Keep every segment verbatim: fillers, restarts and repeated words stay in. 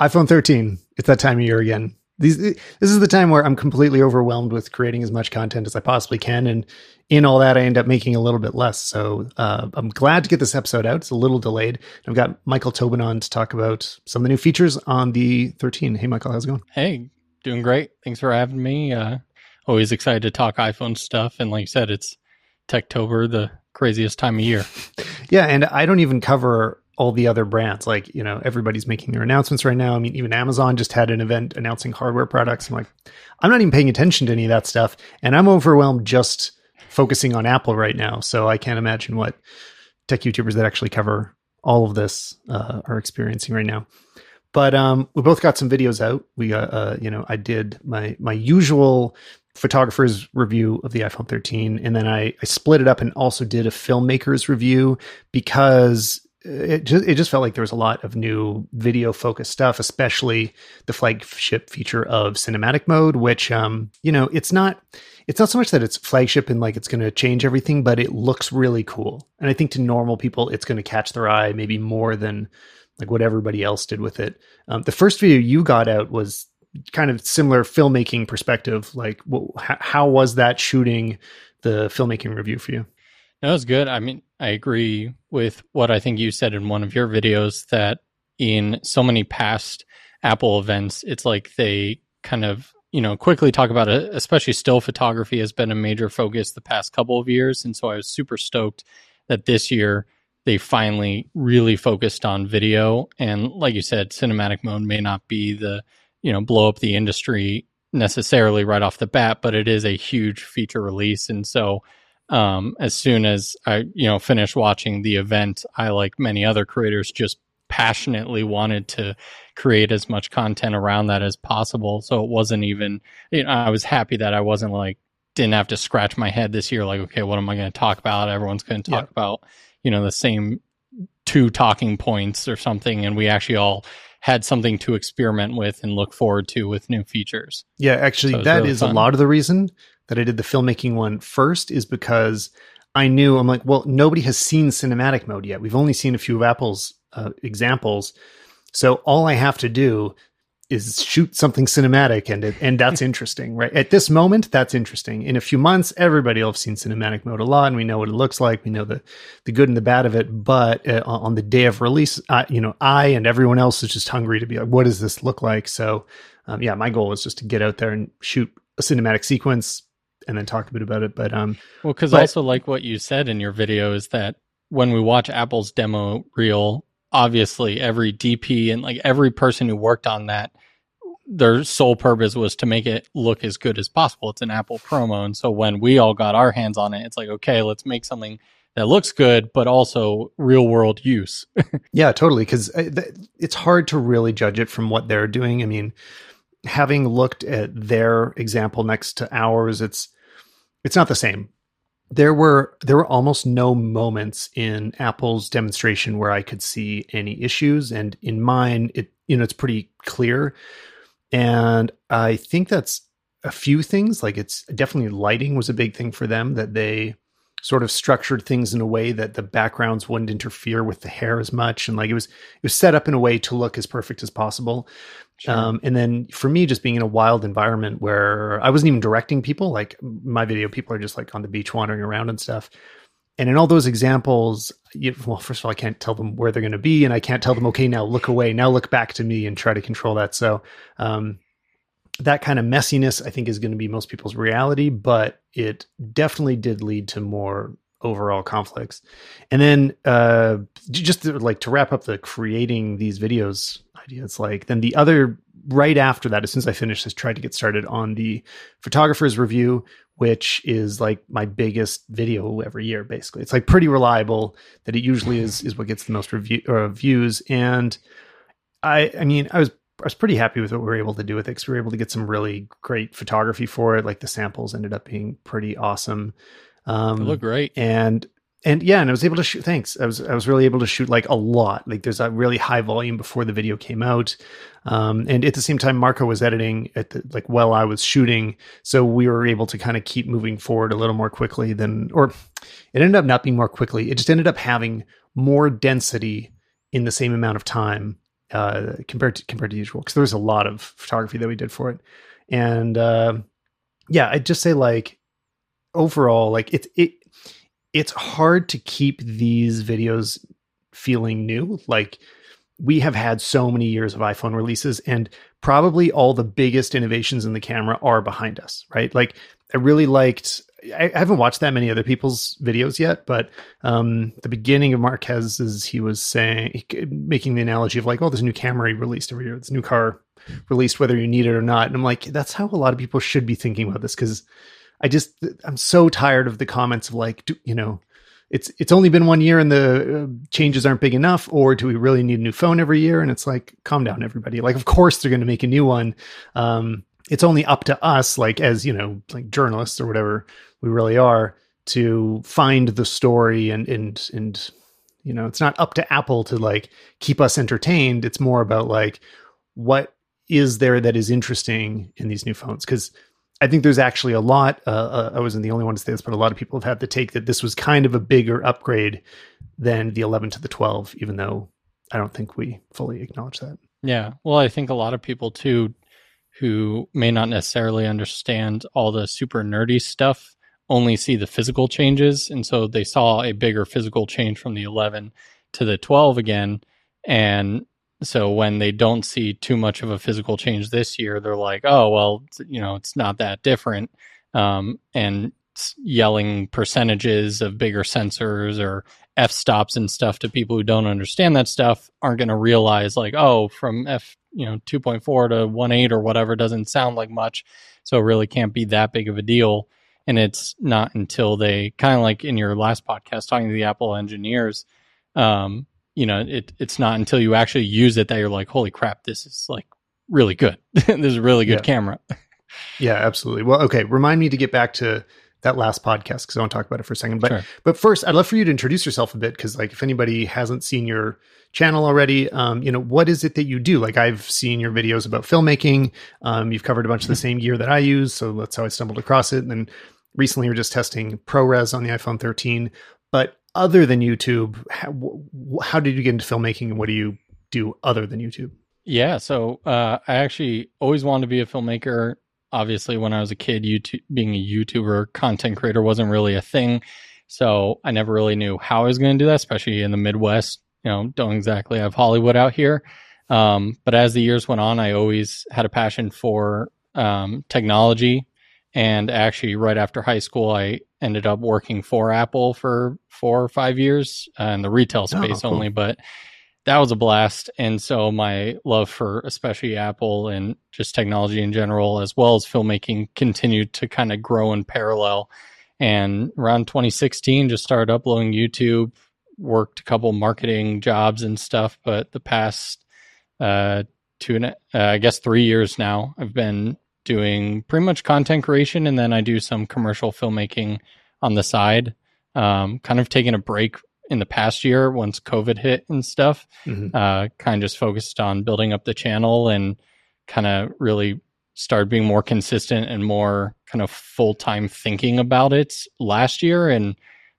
iPhone thirteen. It's that time of year again. These, this is the time where I'm completely overwhelmed with creating as much content as I possibly can. And in all that, I end up making a little bit less. So uh, I'm glad to get this episode out. It's a little delayed. I've got Michael Tobin on to talk about some of the new features on the thirteen. Hey, Michael, how's it going? Hey, doing great. Thanks for having me. Uh, always excited to talk iPhone stuff. And like you said, it's Techtober, the craziest time of year. Yeah, and I don't even cover all the other brands. Like, you know, everybody's making their announcements right now. I mean, even Amazon just had an event announcing hardware products. I'm like, I'm not even paying attention to any of that stuff. And I'm overwhelmed just focusing on Apple right now. So I can't imagine what tech YouTubers that actually cover all of this uh, are experiencing right now. But um, we both got some videos out. We, uh, uh, you know, I did my my usual photographer's review of the iPhone thirteen. And then I, I split it up and also did a filmmaker's review because It just, it just felt like there was a lot of new video focused stuff, especially the flagship feature of cinematic mode, which, um, you know, it's not, it's not so much that it's flagship and like, it's going to change everything, but it looks really cool. And I think to normal people, it's going to catch their eye maybe more than like what everybody else did with it. Um, the first video you got out was kind of similar filmmaking perspective. Like what, how was that shooting the filmmaking review for you? That was good. I mean, I agree with what I think you said in one of your videos, that in so many past Apple events, it's like they kind of, you know, quickly talk about it, especially still photography has been a major focus the past couple of years. And so I was super stoked that this year they finally really focused on video. And like you said, cinematic mode may not be the, you know, blow up the industry necessarily right off the bat, but it is a huge feature release. And so Um, as soon as I, you know, finished watching the event, I, like many other creators, just passionately wanted to create as much content around that as possible. So it wasn't even, you know, I was happy that I wasn't like, didn't have to scratch my head this year. Like, okay, what am I going to talk about? Everyone's going to talk yeah. about, you know, the same two talking points or something. And we actually all had something to experiment with and look forward to with new features. Yeah, actually, so that really is fun. A lot of the reason that I did the filmmaking one first is because I knew, I'm like, well, nobody has seen cinematic mode yet. We've only seen a few of Apple's uh, examples. So all I have to do is shoot something cinematic, and it, and that's interesting, right? At this moment, that's interesting. In a few months, everybody will have seen cinematic mode a lot, and we know what it looks like. We know the, the good and the bad of it. But uh, on the day of release, I, you know, I and everyone else is just hungry to be like, what does this look like? So um, yeah, my goal is just to get out there and shoot a cinematic sequence, and then talk a bit about it. But um, well, because also like what you said in your video is that when we watch Apple's demo reel, obviously every D P and like every person who worked on that, their sole purpose was to make it look as good as possible. It's an Apple promo. And so when we all got our hands on it, it's like, okay, let's make something that looks good, but also real world use. Yeah, totally. Because it's hard to really judge it from what they're doing. I mean, having looked at their example next to ours, it's, It's not the same. There were there were almost no moments in Apple's demonstration where I could see any issues, and in mine, it you know it's pretty clear. And I think that's a few things. Like, it's definitely lighting was a big thing for them, that they sort of structured things in a way that the backgrounds wouldn't interfere with the hair as much, and like it was it was set up in a way to look as perfect as possible. Sure. Um, and then for me, just being in a wild environment where I wasn't even directing people, like my video, people are just like on the beach wandering around and stuff. And in all those examples, you, well, first of all, I can't tell them where they're going to be, and I can't tell them, okay, now look away, now look back to me and try to control that. So um, that kind of messiness, I think, is going to be most people's reality, but it definitely did lead to more overall conflicts. And then uh, just to, like to wrap up the creating these videos idea, it's like then the other right after that, as soon as I finished this, tried to get started on the photographer's review, which is like my biggest video every year. Basically, it's like pretty reliable that it usually is is what gets the most review or views. And I, I mean, I was I was pretty happy with what we were able to do with it, because we were able to get some really great photography for it. Like the samples ended up being pretty awesome. Um, it looked great. And, and yeah, and I was able to shoot, thanks. I was, I was really able to shoot like a lot. Like there's a really high volume before the video came out. Um, and at the same time, Marco was editing at the, like while I was shooting. So we were able to kind of keep moving forward a little more quickly than, or it ended up not being more quickly. It just ended up having more density in the same amount of time uh, compared to compared to usual, because there was a lot of photography that we did for it. And uh, yeah, I'd just say like overall, like it's it it's hard to keep these videos feeling new. Like we have had so many years of iPhone releases, and probably all the biggest innovations in the camera are behind us, right? Like I really liked, I haven't watched that many other people's videos yet, but um, the beginning of Marquez's, he was saying, making the analogy of like, oh, there's a new camera released every year, this new car released, whether you need it or not. And I'm like, that's how a lot of people should be thinking about this, because I just, I'm so tired of the comments of like, do, you know, it's it's only been one year and the changes aren't big enough, or do we really need a new phone every year? And it's like, calm down, everybody. Like, of course they're going to make a new one. Um, it's only up to us, like as, you know, like journalists or whatever we really are, to find the story and, and, and, you know, it's not up to Apple to like keep us entertained. It's more about like, what is there that is interesting in these new phones? Because I think there's actually a lot, uh, uh, I wasn't the only one to say this, but a lot of people have had the take that this was kind of a bigger upgrade than the eleven to the twelve, even though I don't think we fully acknowledge that. Yeah. Well, I think a lot of people too, who may not necessarily understand all the super nerdy stuff, only see the physical changes. And so they saw a bigger physical change from the eleven to the twelve again. And so when they don't see too much of a physical change this year, they're like, oh, well, you know, it's not that different. Um, and yelling percentages of bigger sensors or f-stops and stuff to people who don't understand that stuff aren't going to realize like, oh, from f, you know, two point four to one point eight or whatever doesn't sound like much. So it really can't be that big of a deal. And it's not until they kind of like in your last podcast talking to the Apple engineers, um, you know, it, it's not until you actually use it that you're like, holy crap, this is like really good. This is a really good yeah. camera. Yeah, absolutely. Well, okay. Remind me to get back to that last podcast, because I want to talk about it for a second. But sure. But first, I'd love for you to introduce yourself a bit, because like if anybody hasn't seen your channel already, um, you know, what is it that you do? Like I've seen your videos about filmmaking. Um, you've covered a bunch of the same gear that I use, so that's how I stumbled across it. And then recently, we were just testing ProRes on the iPhone thirteen. But other than YouTube, how, how did you get into filmmaking, and what do you do other than YouTube? Yeah, so uh, I actually always wanted to be a filmmaker. Obviously, when I was a kid, YouTube, being a YouTuber, content creator wasn't really a thing. So I never really knew how I was going to do that, especially in the Midwest. You know, don't exactly have Hollywood out here. Um, but as the years went on, I always had a passion for um, technology. And actually, right after high school, I ended up working for Apple for four or five years uh, in the retail space oh, cool. only. But that was a blast. And so my love for especially Apple and just technology in general, as well as filmmaking, continued to kind of grow in parallel. And around twenty sixteen, just started uploading YouTube, worked a couple marketing jobs and stuff. But the past uh, two and uh, I guess three years now, I've been doing pretty much content creation. And then I do some commercial filmmaking on the side, um, kind of taking a break in the past year once COVID hit and stuff, mm-hmm. uh, kind of just focused on building up the channel and kind of really started being more consistent and more kind of full-time thinking about it last year, and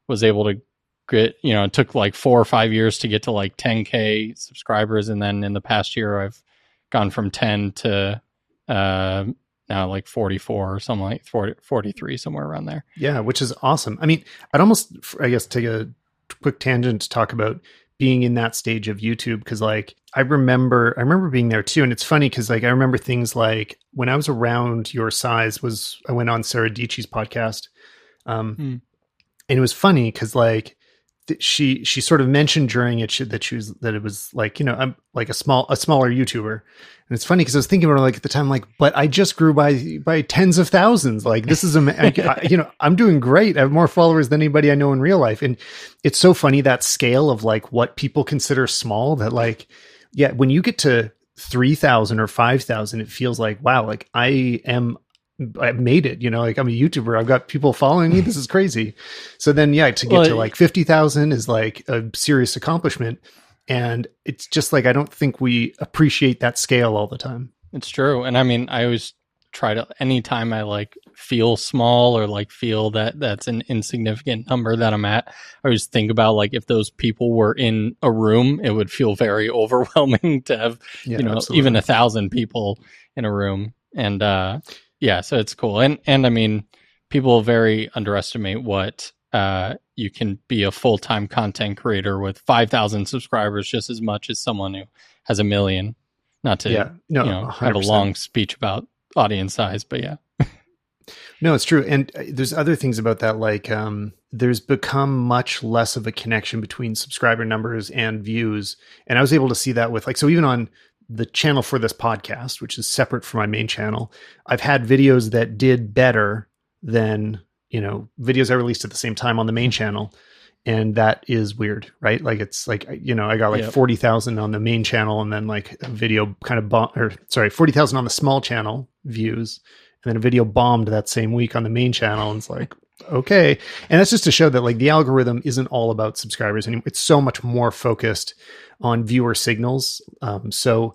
was able to get, you know, it took like four or five years to get to like ten K subscribers. And then in the past year, I've gone from ten to uh, now like forty-four or something, like forty, forty-three, somewhere around there. Yeah, which is awesome. I mean, I'd almost, I guess, take a quick tangent to talk about being in that stage of YouTube. Cause like, I remember, I remember being there too. And it's funny, cause like, I remember things like when I was around your size was, I went on Sarah Dietschy's podcast. Um, mm. And it was funny cause like th- she, she sort of mentioned during it she, that she was, that it was like, you know, I'm like a small, a smaller YouTuber. And it's funny cause I was thinking about it like at the time, like, but I just grew by, by tens of thousands. Like this is, am- I, I, you know, I'm doing great. I have more followers than anybody I know in real life. And it's so funny that scale of like what people consider small, that like, yeah, when you get to three thousand or five thousand, it feels like, wow, like I am, I made it, you know, like I'm a YouTuber. I've got people following me. This is crazy. So then, yeah, to get well, to like fifty thousand is like a serious accomplishment. And it's just like, I don't think we appreciate that scale all the time. It's true. And I mean, I always try to, anytime I like feel small or like feel that that's an insignificant number that I'm at. I always think about like if those people were in a room, it would feel very overwhelming to have, yeah, you know, absolutely. even a thousand people in a room. And uh, yeah, so it's cool. And, and I mean, people very underestimate what uh, you can be a full-time content creator with five thousand subscribers just as much as someone who has a million. Not to yeah, no, you know, have a long speech about audience size, but yeah. No, it's true. And there's other things about that. Like um, there's become much less of a connection between subscriber numbers and views. And I was able to see that with like, so even on the channel for this podcast, which is separate from my main channel, I've had videos that did better than, you know, videos I released at the same time on the main channel. And that is weird, right? Like it's like, you know, I got like yep. forty thousand on the main channel and then like a video kind of bomb, or sorry, forty thousand on the small channel views. And then a video bombed that same week on the main channel. And it's like, okay. And that's just to show that like the algorithm isn't all about subscribers anymore. It's so much more focused on viewer signals. Um, so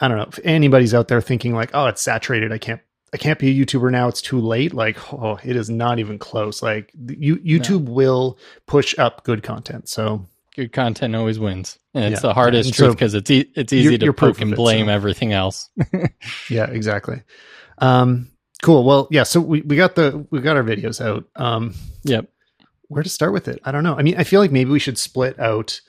I don't know if anybody's out there thinking like, oh, it's saturated. I can't, I can't be a YouTuber now. It's too late. Like, oh, it is not even close. Like you, YouTube no. will push up good content. So good content always wins. And yeah. it's the hardest and truth because so it's, e- it's easy you're, to you're poke and blame it, so. everything else. Yeah, exactly. Um, cool. Well, yeah. So we, we got the, we got our videos out. Um, yep. Where to start with it? I don't know. I mean, I feel like maybe we should split out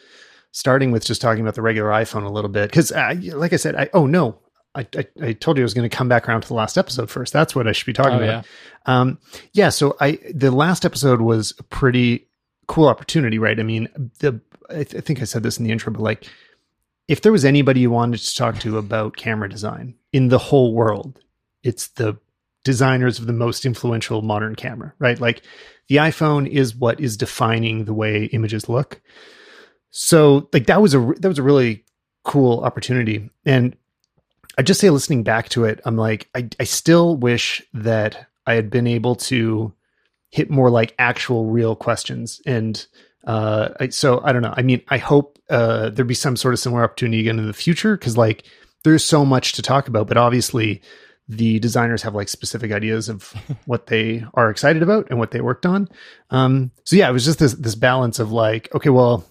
starting with just talking about the regular iPhone a little bit. Cause I, like I said, I, oh no, I, I, I told you I was going to come back around to the last episode first. That's what I should be talking oh, about. Yeah. Um, yeah. So I, the last episode was a pretty cool opportunity, right? I mean, the, I, th- I think I said this in the intro, but like if there was anybody you wanted to talk to about camera design in the whole world, it's the designers of the most influential modern camera, right? Like the iPhone is what is defining the way images look. So like that was a, that was a really cool opportunity. And I just say listening back to it, I'm like, I, I still wish that I had been able to hit more like actual real questions. And uh, I, so I don't know. I mean, I hope uh, there'd be some sort of similar opportunity again in the future. Cause like there's so much to talk about, but obviously the designers have like specific ideas of what they are excited about and what they worked on. Um, so yeah, it was just this, this balance of like, okay, well,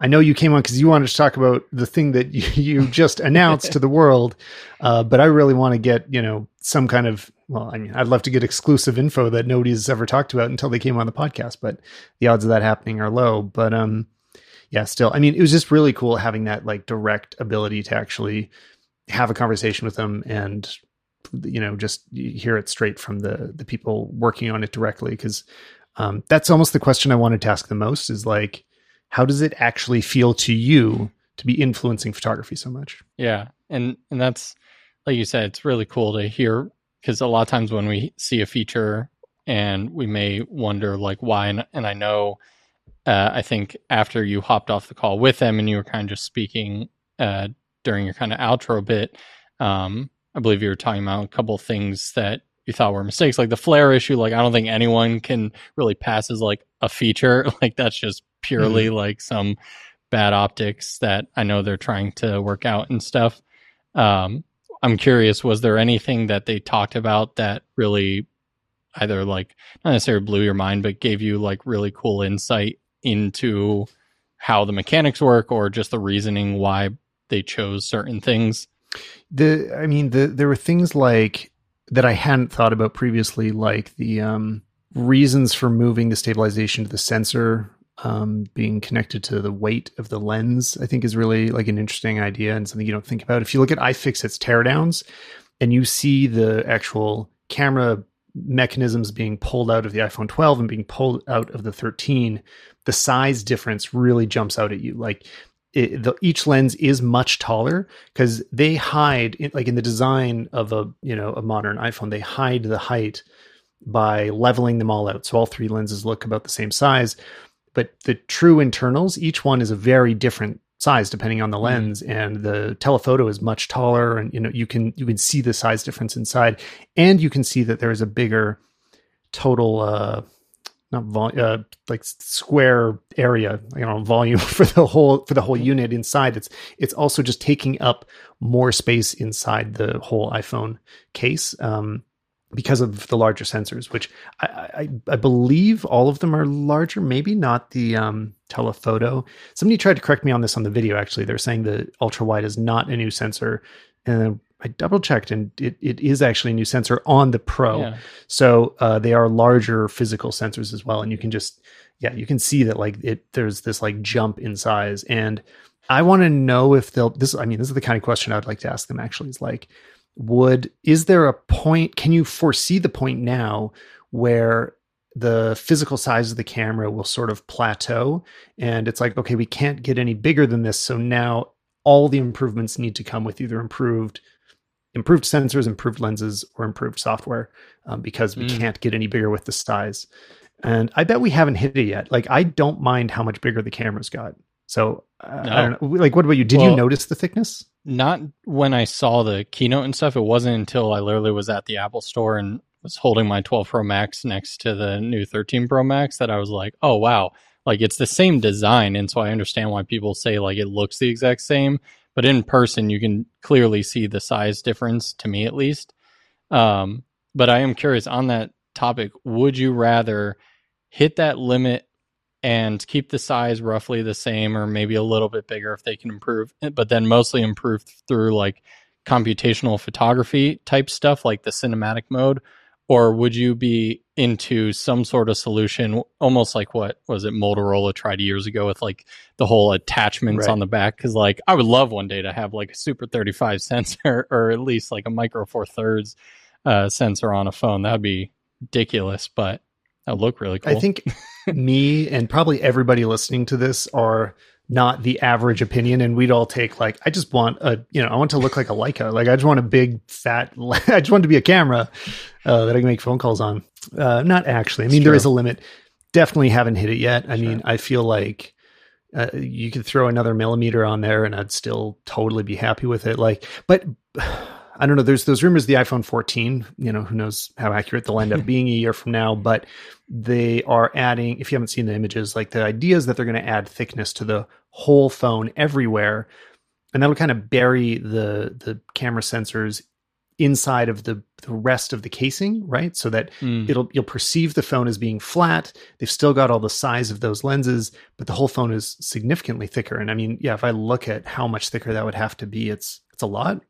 I know you came on because you wanted to talk about the thing that you, you just announced to the world. Uh, but I really want to get, you know, some kind of, well, I mean, I'd love to get exclusive info that nobody's ever talked about until they came on the podcast, but the odds of that happening are low. But um, yeah, still, I mean, it was just really cool having that like direct ability to actually have a conversation with them and, you know, just hear it straight from the, the people working on it directly. Cause um, that's almost the question I wanted to ask the most is like, how does it actually feel to you to be influencing photography so much? Yeah. And and that's, like you said, it's really cool to hear because a lot of times when we see a feature and we may wonder like why, and, and I know, uh, I think after you hopped off the call with them and you were kind of just speaking uh, during your kind of outro bit, um, I believe you were talking about a couple of things that you thought were mistakes, like the flare issue. Like, I don't think anyone can really pass as like a feature. Like that's just purely mm-hmm. like some bad optics that I know they're trying to work out and stuff. Um, I'm curious, was there anything that they talked about that really either like not necessarily blew your mind, but gave you like really cool insight into how the mechanics work or just the reasoning why they chose certain things? The, I mean, the, there were things like that I hadn't thought about previously, like the um, reasons for moving the stabilization to the sensor um, being connected to the weight of the lens, I think is really like an interesting idea and something you don't think about. If you look at iFixit's teardowns and you see the actual camera mechanisms being pulled out of the iPhone twelve and being pulled out of the thirteen, the size difference really jumps out at you. Like, It, the, each lens is much taller because they hide in, like in the design of a, you know, a modern iPhone, they hide the height by leveling them all out. So all three lenses look about the same size, but the true internals, each one is a very different size depending on the lens. Mm. And the telephoto is much taller and, you know, you can, you can see the size difference inside and you can see that there is a bigger total, uh, not volume, uh, like square area, you know, volume for the whole, for the whole unit inside. It's, it's also just taking up more space inside the whole iPhone case. Um, because of the larger sensors, which I, I, I believe all of them are larger, maybe not the um, telephoto. Somebody tried to correct me on this on the video, actually. They're saying the ultra wide is not a new sensor. And then I double checked and it, it is actually a new sensor on the Pro. Yeah. So uh, they are larger physical sensors as well. And you can just, yeah, you can see that like it, there's this like jump in size. And I want to know if they'll, this, I mean, this is the kind of question I'd like to ask them actually is like, would, is there a point, can you foresee the point now where the physical size of the camera will sort of plateau and it's like, okay, we can't get any bigger than this. So now all the improvements need to come with either improved, improved sensors, improved lenses, or improved software um, because we mm. can't get any bigger with the size. And I bet we haven't hit it yet. Like, I don't mind how much bigger the camera's got. So uh, no. I don't know. Like, what about you? Did well, you notice the thickness? Not when I saw the keynote and stuff. It wasn't until I literally was at the Apple store and was holding my twelve Pro Max next to the new thirteen Pro Max that I was like, oh, wow. Like, it's the same design. And so I understand why people say, like, it looks the exact same. But in person, you can clearly see the size difference, to me at least. Um, but I am curious on that topic, would you rather hit that limit and keep the size roughly the same or maybe a little bit bigger if they can improve, but then mostly improve through like computational photography type stuff like the cinematic mode? Or would you be into some sort of solution, almost like what was it Motorola tried years ago with like the whole attachments right on the back? Because like I would love one day to have like a Super thirty-five sensor or at least like a Micro Four Thirds uh, sensor on a phone. That would be ridiculous, but that would look really cool. I think me and probably everybody listening to this are not the average opinion, and we'd all take like, I just want a, you know, I want to look like a Leica. Like I just want a big fat, I just want to be a camera uh, that I can make phone calls on. Uh, not actually. I mean, there is a limit. Definitely haven't hit it yet. I sure. mean, I feel like uh, you could throw another millimeter on there and I'd still totally be happy with it. Like, but I don't know. There's those rumors, the iPhone fourteen, you know, who knows how accurate they'll end up being a year from now, but they are adding, if you haven't seen the images, like the idea is that they're going to add thickness to the whole phone everywhere. And that'll kind of bury the, the camera sensors inside of the, the rest of the casing, right? So that mm. it'll, you'll perceive the phone as being flat. They've still got all the size of those lenses, but the whole phone is significantly thicker. And I mean, yeah, if I look at how much thicker that would have to be, it's, it's a lot.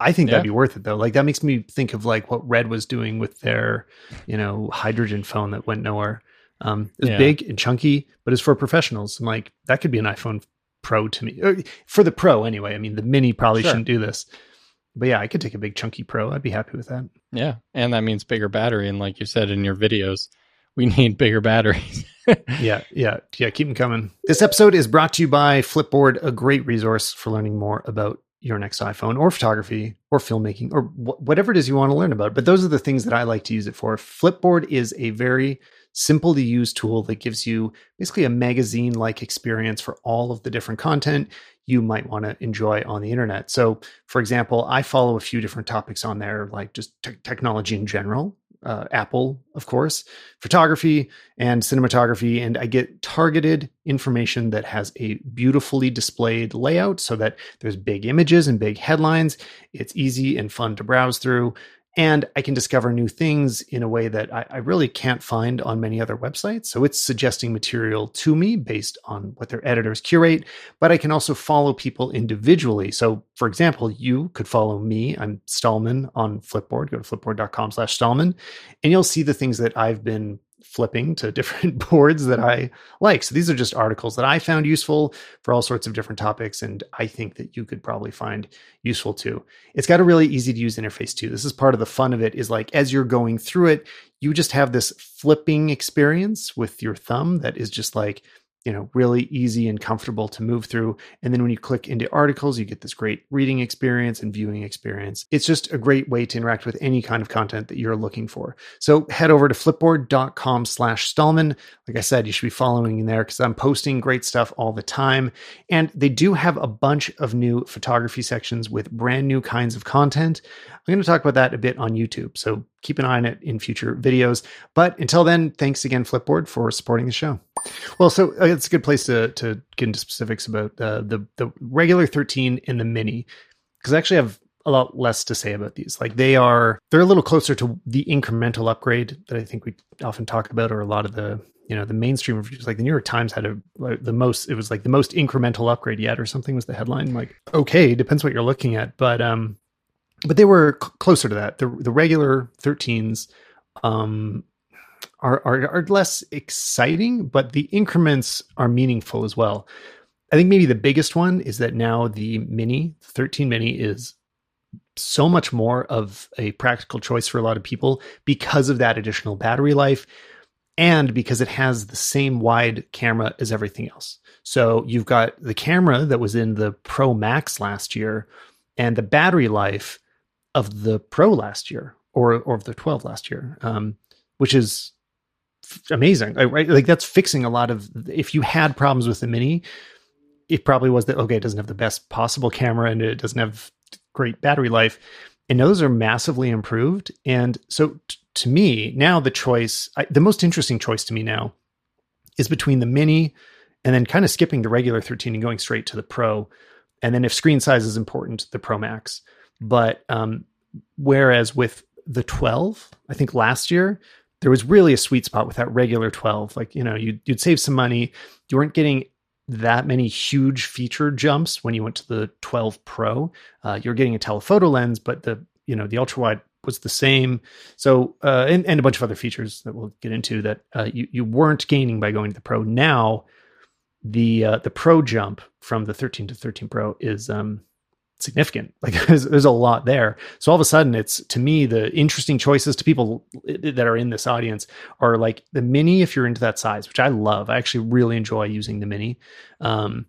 I think yeah. that'd be worth it though. Like that makes me think of like what Red was doing with their, you know, hydrogen phone that went nowhere. Um, it's yeah. big and chunky, but it's for professionals. I'm like, that could be an iPhone Pro to me, or for the Pro anyway. I mean, the Mini probably sure. shouldn't do this, but yeah, I could take a big chunky Pro. I'd be happy with that. Yeah. And that means bigger battery. And like you said in your videos, we need bigger batteries. yeah, yeah, yeah. Keep them coming. This episode is brought to you by Flipboard, a great resource for learning more about your next iPhone or photography or filmmaking or wh- whatever it is you want to learn about. But those are the things that I like to use it for. Flipboard is a very simple to use tool that gives you basically a magazine like experience for all of the different content you might want to enjoy on the internet. So for example, I follow a few different topics on there, like just te- technology in general, uh, Apple, of course, photography and cinematography. And I get targeted information that has a beautifully displayed layout so that there's big images and big headlines. It's easy and fun to browse through. And I can discover new things in a way that I, I really can't find on many other websites. So it's suggesting material to me based on what their editors curate, but I can also follow people individually. So for example, you could follow me. I'm Stallman on Flipboard. Go to flipboard.com slash Stallman, and you'll see the things that I've been flipping to different boards that I like. So these are just articles that I found useful for all sorts of different topics. And I think that you could probably find useful too. It's got a really easy to use interface too. This is part of the fun of it is like, as you're going through it, you just have this flipping experience with your thumb that is just like, you know, really easy and comfortable to move through. And then when you click into articles, you get this great reading experience and viewing experience. It's just a great way to interact with any kind of content that you're looking for. So head over to flipboard.com slash Stallman. Like I said, you should be following in there because I'm posting great stuff all the time. And they do have a bunch of new photography sections with brand new kinds of content. I'm going to talk about that a bit on YouTube. So keep an eye on it in future videos. But until then, thanks again, Flipboard, for supporting the show. Well, so it's a good place to, to get into specifics about uh, the, the regular thirteen and the Mini, because I actually have a lot less to say about these. Like they are, they're a little closer to the incremental upgrade that I think we often talk about, or a lot of the, you know, the mainstream reviews, like the New York Times had a like the most, it was like the most incremental upgrade yet or something was the headline. Like, okay, depends what you're looking at. But um, but they were c- closer to that. The the regular thirteens um, are, are are less exciting, but the increments are meaningful as well. I think maybe the biggest one is that now the mini, the thirteen mini is so much more of a practical choice for a lot of people because of that additional battery life. And because it has the same wide camera as everything else. So you've got the camera that was in the Pro Max last year and the battery life of the Pro last year or, or of the twelve last year, um, which is f- amazing, right? Like that's fixing a lot of, if you had problems with the Mini, it probably was that, okay, it doesn't have the best possible camera and it doesn't have great battery life. And those are massively improved. And so t- to me, now the choice, I, the most interesting choice to me now is between the mini and then kind of skipping the regular thirteen and going straight to the Pro. And then if screen size is important, the Pro Max. But um, whereas with the twelve, I think last year, there was really a sweet spot with that regular twelve. Like, you know, you'd, you'd save some money. You weren't getting that many huge feature jumps when you went to the twelve Pro. Uh, you're getting a telephoto lens, but the, you know, the ultra wide was the same. So, uh, and, and a bunch of other features that we'll get into that uh, you, you weren't gaining by going to the Pro. Now the, uh, the Pro jump from the thirteen to thirteen Pro is um, significant. Like there's, there's a lot there. So all of a sudden it's, to me, the interesting choices to people that are in this audience are like the mini, if you're into that size, which I love. I actually really enjoy using the mini. Um,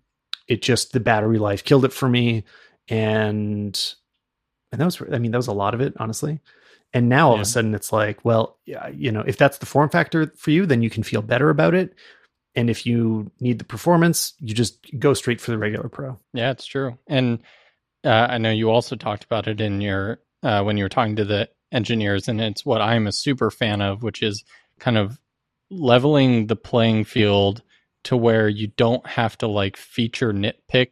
it just, the battery life killed it for me. And And that was, I mean, that was a lot of it, honestly. And now all yeah. of a sudden it's like, well, you know, if that's the form factor for you, then you can feel better about it. And if you need the performance, you just go straight for the regular Pro. Yeah, it's true. And uh, I know you also talked about it in your, uh, when you were talking to the engineers, and it's what I'm a super fan of, which is kind of leveling the playing field to where you don't have to like feature nitpick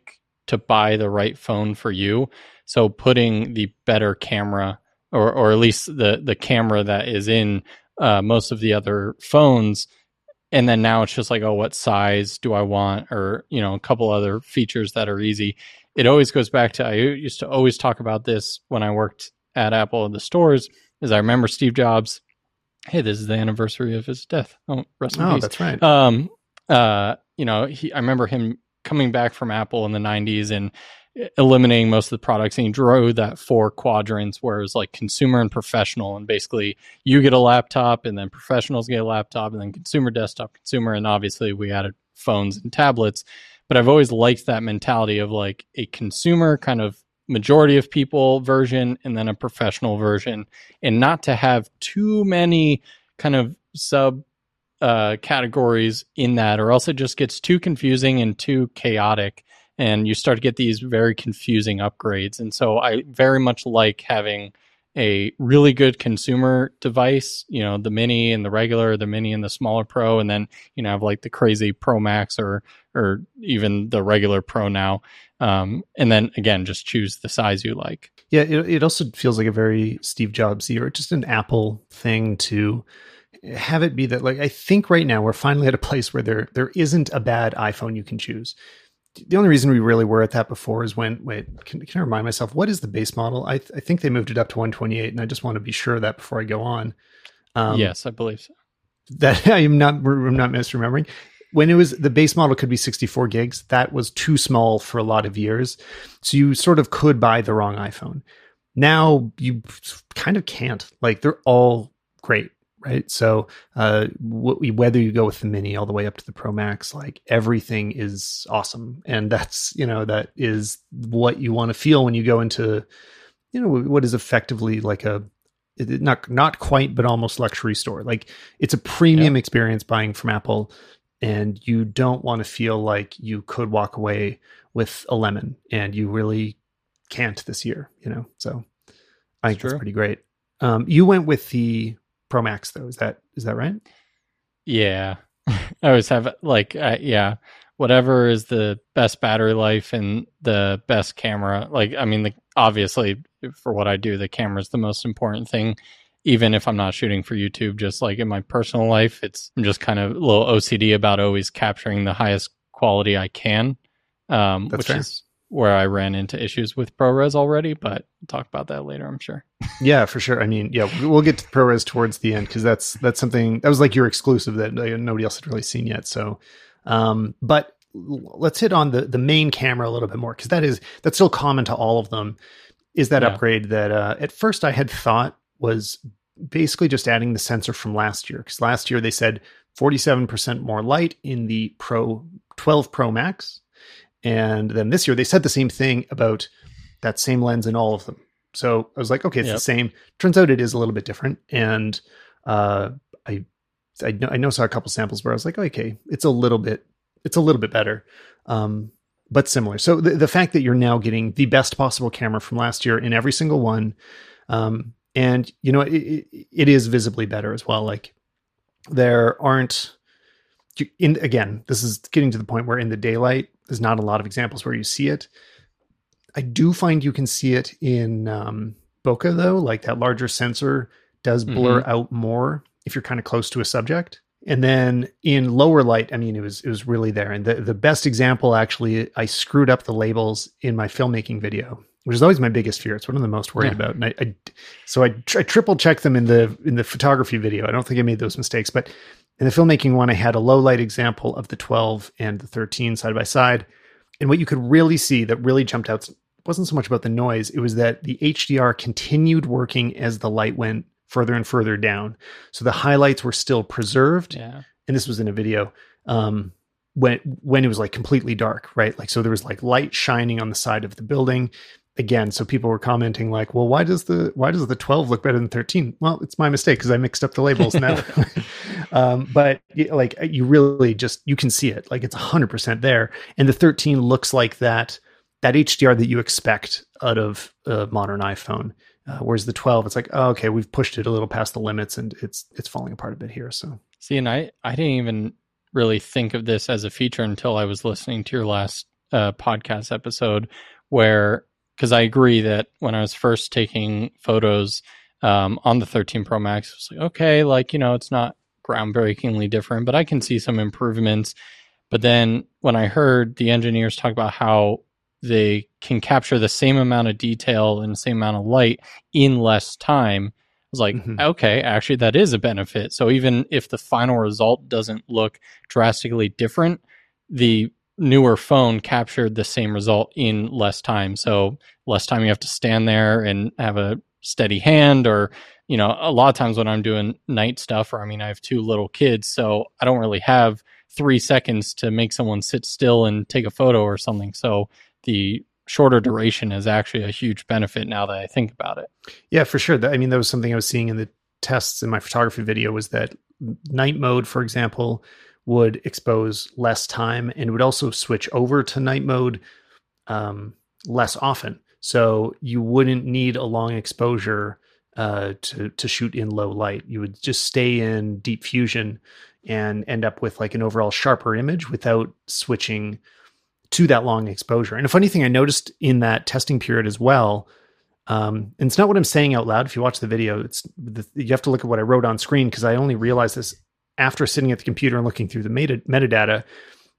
to buy the right phone for you. So putting the better camera, or or at least the, the camera that is in uh, most of the other phones, and then now it's just like, oh, what size do I want? Or, you know, a couple other features that are easy. It always goes back to, I used to always talk about this when I worked at Apple in the stores, is I remember Steve Jobs, hey, this is the anniversary of his death. Oh, rest in peace. Oh, that's right. Um, uh, you know, he, I remember him coming back from Apple in the nineties and eliminating most of the products, and he drew that four quadrants where it was like consumer and professional, and basically you get a laptop and then professionals get a laptop and then consumer desktop, consumer, and obviously we added phones and tablets. But I've always liked that mentality of like a consumer kind of majority of people version and then a professional version, and not to have too many kind of sub uh, categories in that, or else it just gets too confusing and too chaotic, and you start to get these very confusing upgrades. And so I very much like having a really good consumer device, you know, the mini and the regular, the mini and the smaller Pro, and then, you know, have like the crazy Pro Max or or even the regular Pro now. Um, and then again, just choose the size you like. Yeah, it, it also feels like a very Steve Jobs-y or just an Apple thing to have it be that, like, I think right now we're finally at a place where there there isn't a bad iPhone you can choose. The only reason we really were at that before is when, wait, can, can I remind myself, what is the base model? I, th- I think they moved it up to one twenty-eight, and I just want to be sure of that before I go on. Um, yes, I believe so. That I am not, I'm not misremembering. When it was, the base model could be sixty-four gigs. That was too small for a lot of years. So you sort of could buy the wrong iPhone. Now you kind of can't. Like, they're all great. Right. So uh, wh- whether you go with the mini all the way up to the Pro Max, like everything is awesome. And that's, you know, that is what you want to feel when you go into, you know, what is effectively like a not not quite, but almost luxury store. Like it's a premium yeah. experience buying from Apple, and you don't want to feel like you could walk away with a lemon, and you really can't this year, you know, so I think that's, that's pretty great. Um, you went with the Pro Max though, is that is that right? Yeah, I always have like uh, yeah, whatever is the best battery life and the best camera. Like, I mean, the, obviously for what I do, the camera is the most important thing. Even if I'm not shooting for YouTube, just like in my personal life, it's I'm just kind of a little O C D about always capturing the highest quality I can, um, which fair. is where I ran into issues with ProRes already, but we'll talk about that later, I'm sure. Yeah, for sure. I mean, yeah, we'll get to ProRes towards the end because that's that's something that was like your exclusive that like, nobody else had really seen yet. So, um, but let's hit on the the main camera a little bit more because that is that's still common to all of them. Is that yeah. upgrade that uh, at first I had thought was basically just adding the sensor from last year. Because last year they said forty-seven percent more light in the Pro twelve Pro Max. And then this year they said the same thing about that same lens in all of them. So I was like, okay, it's yep. the same. Turns out it is a little bit different. And uh, I, I know, I know saw a couple samples where I was like, okay, it's a little bit, it's a little bit better. Um, but similar. So the, the fact that you're now getting the best possible camera from last year in every single one, um, and, you know, it, it is visibly better as well. Like there aren't, in again, this is getting to the point where in the daylight, there's not a lot of examples where you see it. I do find you can see it in um, bokeh, though. Like that larger sensor does blur mm-hmm. out more if you're kind of close to a subject. And then in lower light, I mean, it was it was really there. And the, the best example, actually, I screwed up the labels in my filmmaking video, which is always my biggest fear. It's one of the most worried yeah. about. And I, I so I, tr- I triple checked them in the, in the photography video. I don't think I made those mistakes, but in the filmmaking one, I had a low light example of the twelve and the thirteen side by side. And what you could really see that really jumped out wasn't so much about the noise. It was that the H D R continued working as the light went further and further down. So the highlights were still preserved. Yeah. And this was in a video, um, when, when it was like completely dark, right? Like, so there was like light shining on the side of the building. Again, so people were commenting like, well, why does the why does the twelve look better than thirteen? Well, it's my mistake because I mixed up the labels now. um, but like you really just, you can see it. Like it's one hundred percent there. And the thirteen looks like that, that H D R that you expect out of a modern iPhone. Uh, whereas the twelve, it's like, oh, okay, we've pushed it a little past the limits and it's it's falling apart a bit here. So see, and I, I didn't even really think of this as a feature until I was listening to your last uh, podcast episode where... Because I agree that when I was first taking photos um, on the thirteen Pro Max, I was like, okay, like, you know, it's not groundbreakingly different, but I can see some improvements. But then when I heard the engineers talk about how they can capture the same amount of detail and the same amount of light in less time, I was like, mm-hmm. okay, actually, that is a benefit. So even if the final result doesn't look drastically different, the newer phone captured the same result in less time. So less time you have to stand there and have a steady hand, or, you know, a lot of times when I'm doing night stuff, or I mean, I have two little kids, so I don't really have three seconds to make someone sit still and take a photo or something. So the shorter duration is actually a huge benefit now that I think about it. Yeah, for sure. I mean, that was something I was seeing in the tests in my photography video was that night mode, for example, would expose less time and would also switch over to night mode um, less often. So you wouldn't need a long exposure uh, to, to shoot in low light. You would just stay in deep fusion and end up with like an overall sharper image without switching to that long exposure. And a funny thing I noticed in that testing period as well, Um, and it's not what I'm saying out loud. If you watch the video, it's the, you have to look at what I wrote on screen, because I only realized this after sitting at the computer and looking through the meta- metadata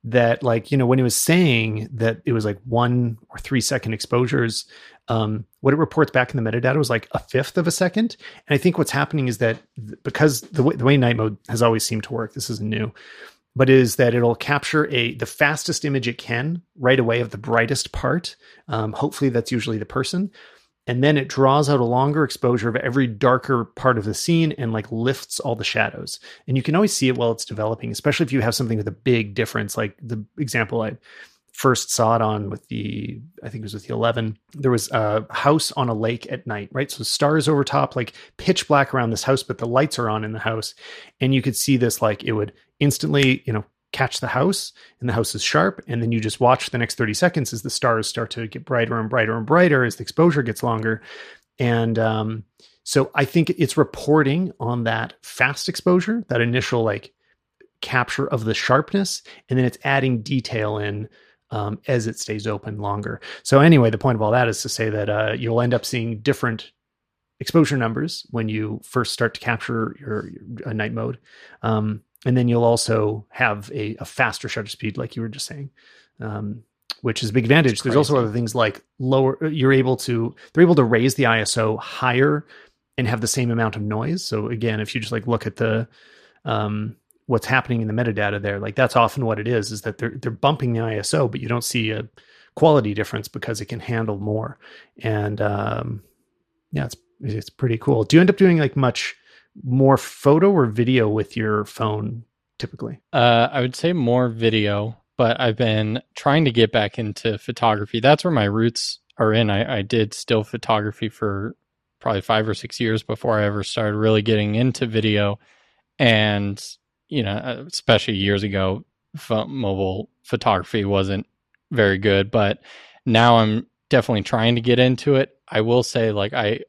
that, like, you know, when it was saying that it was like one or three second exposures, um, what it reports back in the metadata was like a fifth of a second. And I think what's happening is that th- because the, w- the way night mode has always seemed to work, this isn't new, but is that it'll capture a the fastest image it can right away of the brightest part. Um, hopefully that's usually the person. And then it draws out a longer exposure of every darker part of the scene and like lifts all the shadows. And you can always see it while it's developing, especially if you have something with a big difference. Like the example I first saw it on with the, I think it was with the eleven, there was a house on a lake at night, right? So stars over top, like pitch black around this house, but the lights are on in the house. And you could see this, like it would instantly, you know, catch the house, and the house is sharp. And then you just watch the next thirty seconds as the stars start to get brighter and brighter and brighter as the exposure gets longer. And um, so I think it's reporting on that fast exposure, that initial like capture of the sharpness, and then it's adding detail in um, as it stays open longer. So anyway, the point of all that is to say that uh, you'll end up seeing different exposure numbers when you first start to capture your, your uh, night mode. Um, and then you'll also have a, a faster shutter speed, like you were just saying, um, which is a big advantage. There's also other things like lower, you're able to, they're able to raise the I S O higher and have the same amount of noise. So again, if you just like look at the, um, what's happening in the metadata there, like that's often what it is, is that they're, they're bumping the I S O, but you don't see a quality difference because it can handle more. And um, yeah, it's, it's pretty cool. Do you end up doing like much more photo or video with your phone typically? Uh, I would say more video, but I've been trying to get back into photography. That's where my roots are in. I, I did still photography for probably five or six years before I ever started really getting into video. And, you know, especially years ago, mobile photography wasn't very good, but now I'm definitely trying to get into it. I will say, like I,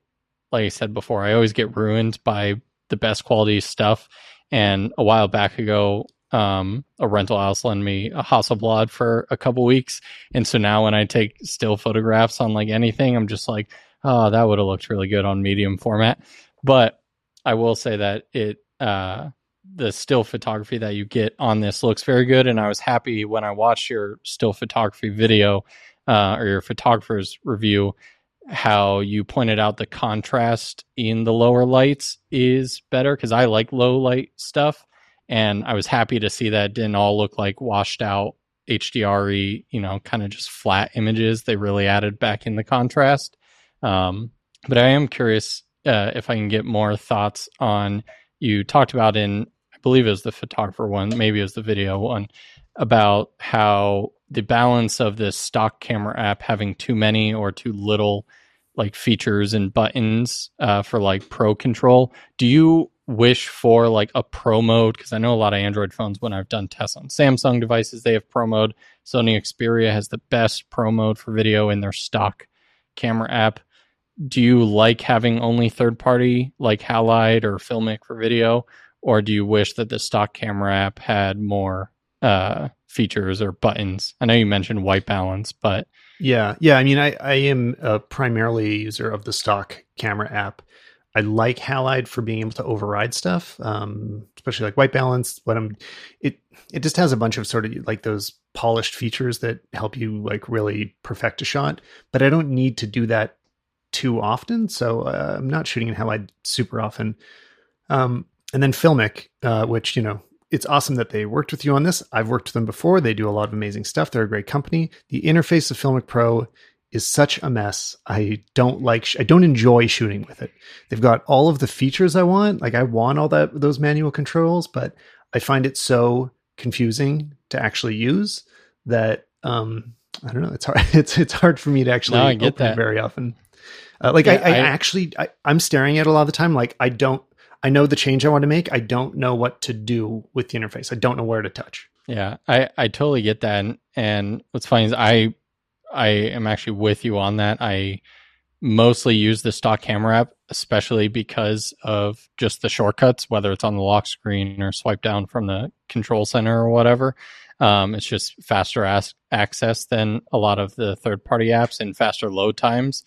like I said before, I always get ruined by the best quality stuff. And a while back ago, um, a rental house lent me a Hasselblad for a couple weeks. And so now when I take still photographs on like anything, I'm just like, oh, that would have looked really good on medium format. But I will say that it, uh, the still photography that you get on this looks very good. And I was happy when I watched your still photography video, uh, or your photographer's review, how you pointed out the contrast in the lower lights is better, because I like low light stuff, and I was happy to see that it didn't all look like washed out H D R E, you know, kind of just flat images. They really added back in the contrast. Um, but I am curious uh, if I can get more thoughts on, you talked about in, I believe it was the photographer one, maybe it was the video one, about how the balance of this stock camera app having too many or too little like features and buttons uh, for like pro control. Do you wish for like a pro mode? Because I know a lot of Android phones, when I've done tests on Samsung devices, they have pro mode. Sony Xperia has the best pro mode for video in their stock camera app. Do you like having only third party like Halide or Filmic for video? Or do you wish that the stock camera app had more uh features or buttons? I know you mentioned white balance, but yeah yeah I mean, I I am a primarily a user of the stock camera app. I like Halide for being able to override stuff, um especially like white balance. What I'm it it just has a bunch of sort of like those polished features that help you like really perfect a shot, but I don't need to do that too often, so uh, I'm not shooting in Halide super often. Um and then Filmic, uh which, you know, it's awesome that they worked with you on this. I've worked with them before. They do a lot of amazing stuff. They're a great company. The interface of Filmic Pro is such a mess. I don't like, sh- I don't enjoy shooting with it. They've got all of the features I want. Like I want all that, those manual controls, but I find it so confusing to actually use that, um, I don't know. It's hard. It's, it's hard for me to actually no, get open that. It very often. Uh, like yeah, I, I, I actually, I, I'm staring at it a lot of the time. Like I don't, I know the change I want to make. I don't know what to do with the interface. I don't know where to touch. Yeah, I, I totally get that. And, and what's funny is I I am actually with you on that. I mostly use the stock camera app, especially because of just the shortcuts, whether it's on the lock screen or swipe down from the control center or whatever. Um, it's just faster as- access than a lot of the third-party apps and faster load times.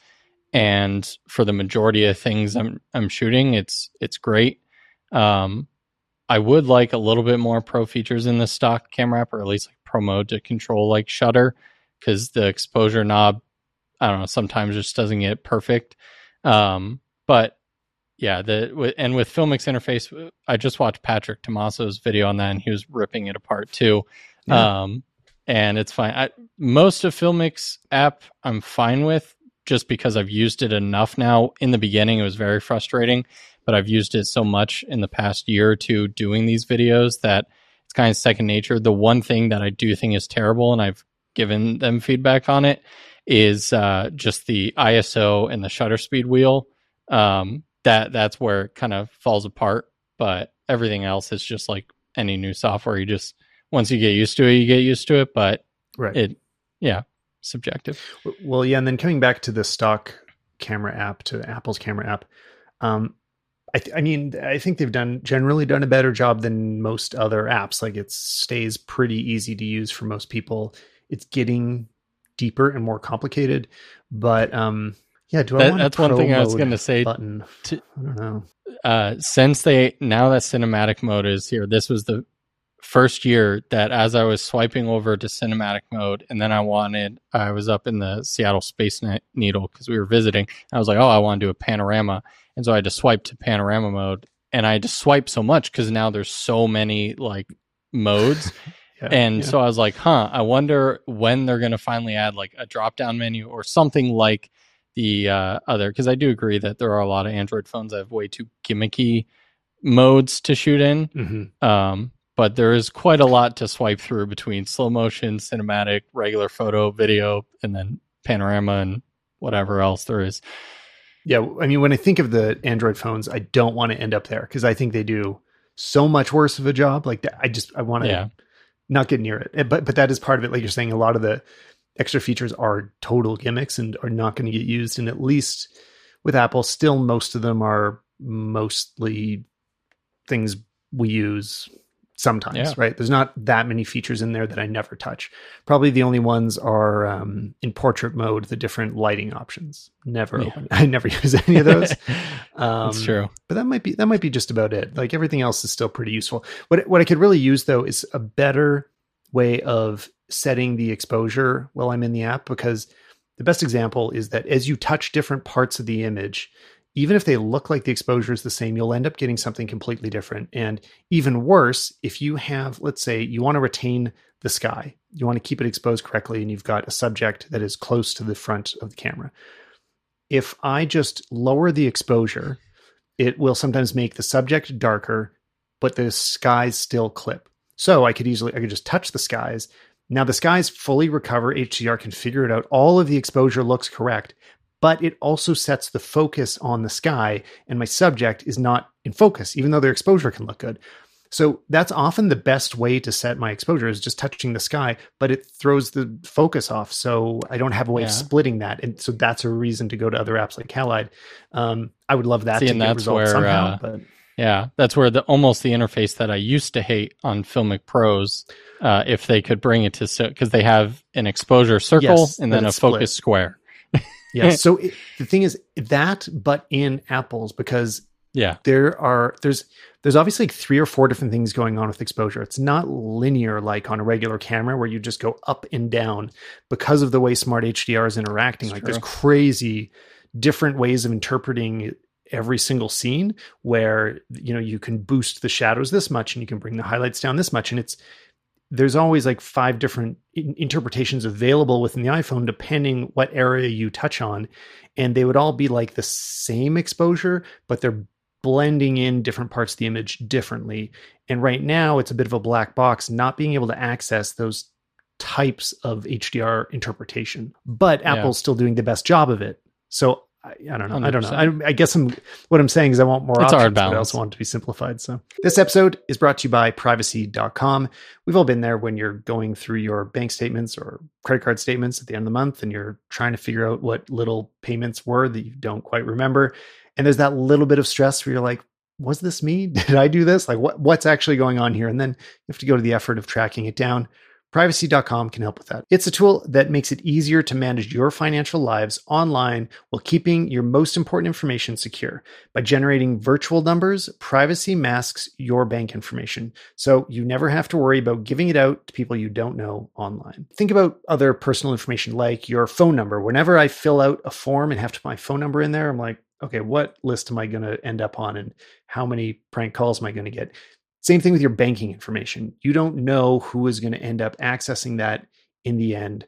And for the majority of things I'm I'm shooting, it's it's great. Um, I would like a little bit more pro features in the stock camera app, or at least like pro mode to control like shutter, because the exposure knob, I don't know, sometimes just doesn't get perfect. Um, but yeah, the and with Filmic's interface, I just watched Patrick Tomaso's video on that, and he was ripping it apart too. Yeah. Um, and it's fine. I, most of Filmic's app, I'm fine with, just because I've used it enough now. In the beginning, it was very frustrating, but I've used it so much in the past year or two doing these videos that it's kind of second nature. The one thing that I do think is terrible, and I've given them feedback on it, is uh, just the I S O and the shutter speed wheel. Um, that that's where it kind of falls apart, but everything else is just like any new software. You just, once you get used to it, you get used to it, but right. it, yeah. subjective. Well, yeah. And then coming back to the stock camera app, to Apple's camera app, um, I, th- I mean, I think they've done generally done a better job than most other apps. Like, it stays pretty easy to use for most people. It's getting deeper and more complicated, but um, yeah. Do I that, want that's one thing I was going to say. Button. To, I don't know. Uh, since they now that cinematic mode is here, this was the first year that as I was swiping over to cinematic mode, and then I wanted, I was up in the Seattle Space Needle because we were visiting. I was like, oh, I want to do a panorama. And so I just swiped to panorama mode, and I just swiped so much because now there's so many like modes. yeah, and yeah. So I was like, huh, I wonder when they're going to finally add like a drop down menu or something like the uh, other. Because I do agree that there are a lot of Android phones that have way too gimmicky modes to shoot in. Mm-hmm. Um, but there is quite a lot to swipe through between slow motion, cinematic, regular photo, video, and then panorama and whatever else there is. Yeah, I mean, when I think of the Android phones, I don't want to end up there because I think they do so much worse of a job. Like, I just, I want to yeah. not get near it. But but that is part of it. Like you're saying, a lot of the extra features are total gimmicks and are not going to get used. And at least with Apple, still most of them are mostly things we use sometimes, yeah. right? There's not that many features in there that I never touch. Probably the only ones are um, in portrait mode, the different lighting options. Never, yeah. open. I never use any of those. Um, That's true. But that might be that might be just about it. Like everything else is still pretty useful. What what I could really use though is a better way of setting the exposure while I'm in the app, because the best example is that as you touch different parts of the image, even if they look like the exposure is the same, you'll end up getting something completely different. And even worse, if you have, let's say you want to retain the sky, you want to keep it exposed correctly, and you've got a subject that is close to the front of the camera. If I just lower the exposure, it will sometimes make the subject darker, but the skies still clip. So I could easily, I could just touch the skies. Now the skies fully recover, H D R can figure it out. All of the exposure looks correct, but it also sets the focus on the sky, and my subject is not in focus, even though their exposure can look good. So that's often the best way to set my exposure is just touching the sky, but it throws the focus off. So I don't have a way yeah. of splitting that. And so that's a reason to go to other apps like Halide. Um, I would love that See, to get results somehow. Uh, but. Yeah, that's where the almost the interface that I used to hate on Filmic Pros, uh, if they could bring it to, so because they have an exposure circle yes, and then, then a split. Focus square. Yeah. So it, the thing is that, but in Apple's, because yeah, there are, there's, there's obviously like three or four different things going on with exposure. It's not linear, like on a regular camera where you just go up and down because of the way smart H D R is interacting. That's like true. There's crazy different ways of interpreting every single scene where, you know, you can boost the shadows this much and you can bring the highlights down this much. And it's, there's always like five different interpretations available within the iPhone, depending what area you touch on. And they would all be like the same exposure, but they're blending in different parts of the image differently. And right now it's a bit of a black box, not being able to access those types of H D R interpretation, but yeah. Apple's still doing the best job of it. So I, I don't know. one hundred percent. I don't know. I, I guess I'm, what I'm saying is I want more it's options, but I also want it to be simplified. So this episode is brought to you by privacy dot com. We've all been there when you're going through your bank statements or credit card statements at the end of the month, and you're trying to figure out what little payments were that you don't quite remember. And there's that little bit of stress where you're like, was this me? Did I do this? Like what, what's actually going on here? And then you have to go to the effort of tracking it down. privacy dot com can help with that. It's a tool that makes it easier to manage your financial lives online while keeping your most important information secure. By generating virtual numbers, privacy masks your bank information, so you never have to worry about giving it out to people you don't know online. Think about other personal information like your phone number. Whenever I fill out a form and have to put my phone number in there, I'm like, okay, what list am I going to end up on and how many prank calls am I going to get? Same thing with your banking information. You don't know who is going to end up accessing that in the end.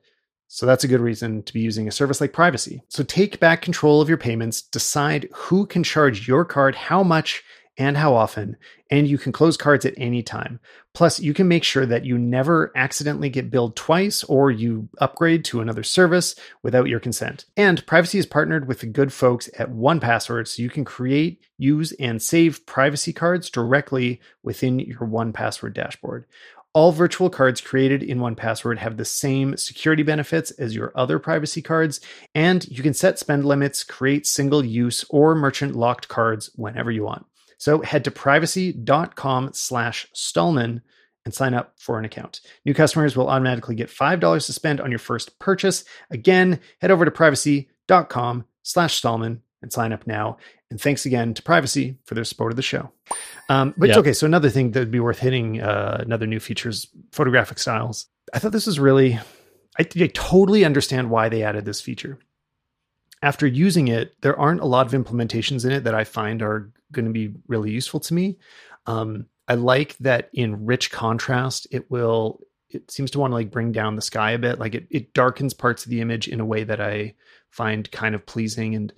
So that's a good reason to be using a service like Privacy. So take back control of your payments, decide who can charge your card, how much, and how often, and you can close cards at any time. Plus, you can make sure that you never accidentally get billed twice or you upgrade to another service without your consent. And Privacy is partnered with the good folks at one password, so you can create, use, and save privacy cards directly within your one password dashboard. All virtual cards created in one password have the same security benefits as your other privacy cards, and you can set spend limits, create single-use or merchant-locked cards whenever you want. So head to privacy dot com slash Stallman and sign up for an account. New customers will automatically get five dollars to spend on your first purchase. Again, head over to privacy dot com slash Stallman and sign up now. And thanks again to Privacy for their support of the show. Um, but yep. Okay, so another thing that would be worth hitting, uh, another new feature is photographic styles. I thought this was really, I, I totally understand why they added this feature. After using it, there aren't a lot of implementations in it that I find are going to be really useful to me. Um, I like that in rich contrast, it will, it seems to want to like bring down the sky a bit. Like it, it darkens parts of the image in a way that I find kind of pleasing and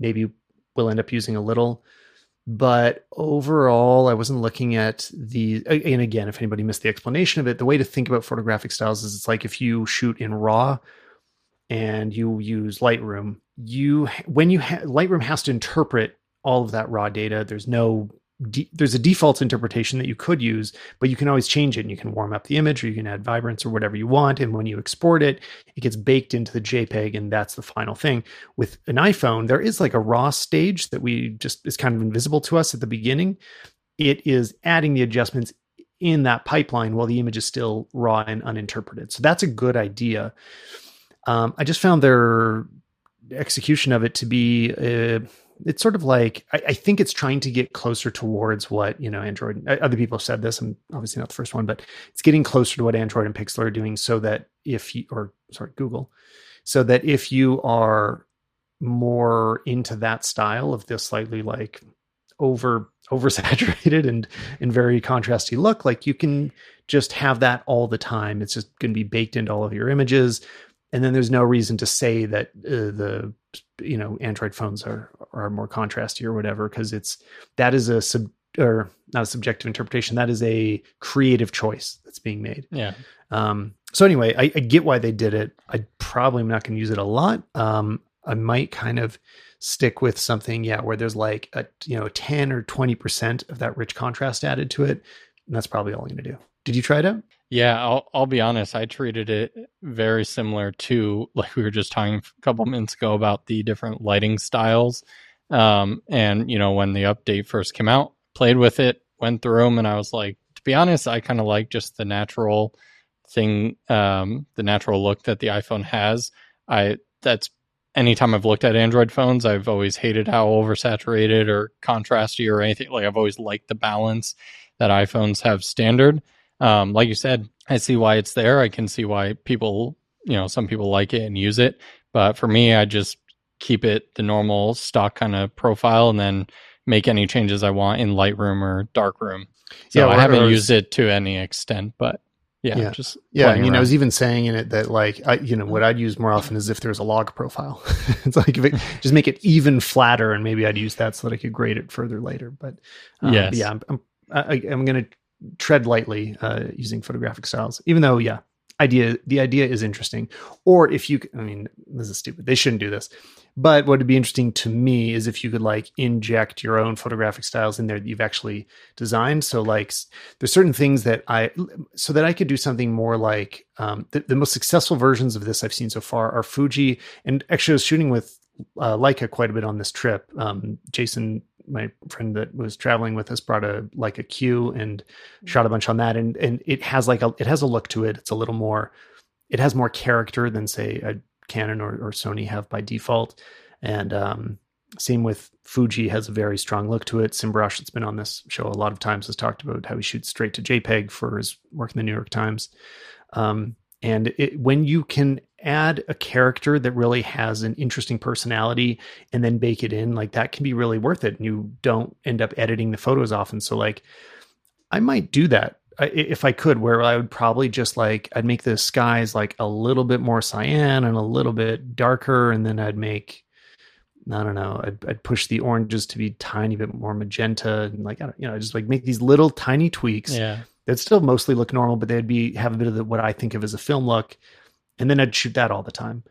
maybe we'll end up using a little, but overall I wasn't looking at the, and again, if anybody missed the explanation of it, the way to think about photographic styles is it's like, if you shoot in RAW and you use Lightroom, you, when you ha- Lightroom has to interpret all of that raw data. There's no, De- there's a default interpretation that you could use, but you can always change it and you can warm up the image or you can add vibrance or whatever you want. And when you export it, it gets baked into the JPEG and that's the final thing. With an iPhone, there is like a raw stage that we just is kind of invisible to us at the beginning. It is adding the adjustments in that pipeline while the image is still raw and uninterpreted. So that's a good idea. Um, I just found their execution of it to be... Uh, It's sort of like, I, I think it's trying to get closer towards what, you know, Android, other people have said this, I'm obviously not the first one, but it's getting closer to what Android and Pixel are doing so that if you, or sorry, Google, so that if you are more into that style of this slightly like over, oversaturated and, and very contrasty look, like you can just have that all the time. It's just going to be baked into all of your images. And then there's no reason to say that uh, the, you know, Android phones are are more contrasty or whatever, because it's that is a sub or not a subjective interpretation. That is a creative choice that's being made. Yeah. Um, so anyway, I, I get why they did it. I probably am not going to use it a lot. Um, I might kind of stick with something, yeah, where there's like a you know ten or twenty percent of that rich contrast added to it, and that's probably all I'm going to do. Did you try it out? Yeah, I'll I'll be honest. I treated it very similar to like we were just talking a couple minutes ago about the different lighting styles. Um, and, you know, when the update first came out, played with it, went through them. And I was like, to be honest, I kind of like just the natural thing, um, the natural look that the iPhone has. I that's anytime I've looked at Android phones, I've always hated how oversaturated or contrasty or anything. Like I've always liked the balance that iPhones have standard. Um, like you said, I see why it's there. I can see why people, you know, some people like it and use it. But for me, I just keep it the normal stock kind of profile and then make any changes I want in Lightroom or Darkroom. So yeah, I haven't those... used it to any extent, but yeah, yeah. just yeah. And you know, I was even saying in it that like, I, you know, what I'd use more often is if there's a log profile. It's like if it, just make it even flatter, and maybe I'd use that so that I could grade it further later. But um, yes. yeah, I'm I'm, I, I'm gonna. tread lightly uh, using photographic styles, even though, yeah, idea the idea is interesting. Or if you, I mean, this is stupid. They shouldn't do this. But what would be interesting to me is if you could like inject your own photographic styles in there that you've actually designed. So like there's certain things that I, so that I could do something more like um, the, the most successful versions of this I've seen so far are Fuji. And actually I was shooting with uh, Leica quite a bit on this trip. Um, Jason, my friend that was traveling with us, brought a Leica Q and shot a bunch on that. And, and it has like a, it has a look to it. It's a little more, it has more character than say a Canon or, or Sony have by default. And, um, same with Fuji, has a very strong look to it. Simbrash, that's been on this show a lot of times, has talked about how he shoots straight to JPEG for his work in the New York Times. Um, And it, when you can add a character that really has an interesting personality and then bake it in, like that can be really worth it. And you don't end up editing the photos often. So like, I might do that if I could, where I would probably just like, I'd make the skies like a little bit more cyan and a little bit darker. And then I'd make, I don't know, I'd, I'd push the oranges to be tiny bit more magenta. And like, I don't, you know, just like make these little tiny tweaks. Yeah. They'd still mostly look normal, but they'd be have a bit of the, what I think of as a film look. And then I'd shoot that all the time.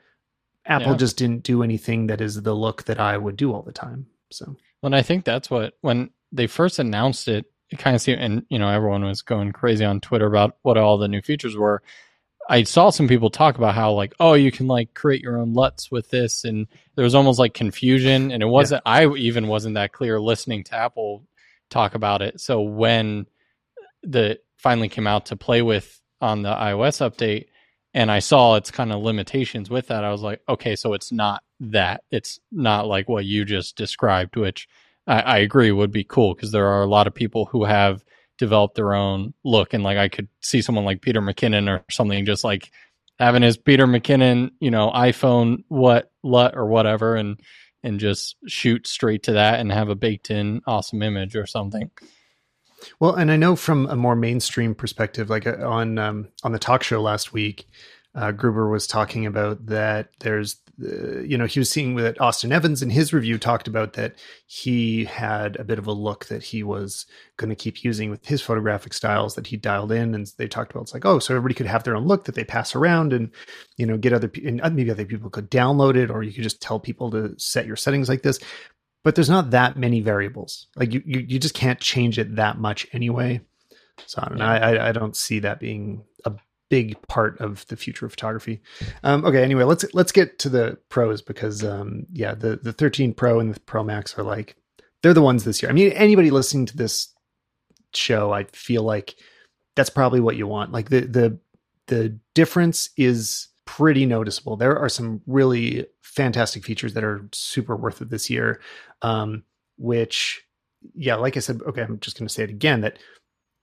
Apple yeah. just didn't do anything that is the look that I would do all the time. So, and I think that's what, when they first announced it, it kind of seemed, and you know, everyone was going crazy on Twitter about what all the new features were. I saw some people talk about how like, oh, you can like create your own LUTs with this. And there was almost like confusion. And it wasn't, yeah. I even wasn't that clear listening to Apple talk about it. So when the finally came out to play with on the iOS update, and I saw its kind of limitations with that, I was like, okay, so it's not that. It's not like what you just described, which I, I agree would be cool, because there are a lot of people who have developed their own look. And like, I could see someone like Peter McKinnon or something just like having his Peter McKinnon, you know, iPhone what LUT or whatever, and and just shoot straight to that and have a baked in awesome image or something. Well, and I know from a more mainstream perspective, like on um, on the talk show last week, uh, Gruber was talking about that there's, uh, you know, he was seeing that Austin Evans in his review talked about that he had a bit of a look that he was going to keep using with his photographic styles that he dialed in. And they talked about, it's like, oh, so everybody could have their own look that they pass around and, you know, get other, and maybe other people could download it, or you could just tell people to set your settings like this. But there's not that many variables. Like you, you, you just can't change it that much anyway. So I don't know. I, I don't see that being a big part of the future of photography. Um, okay. Anyway, let's, let's get to the pros, because um, yeah, the, the thirteen Pro and the Pro Max are like, they're the ones this year. I mean, anybody listening to this show, I feel like that's probably what you want. Like the, the, the difference is pretty noticeable. There are some really fantastic features that are super worth it this year. Um, which, yeah, like I said, okay, I'm just going to say it again, that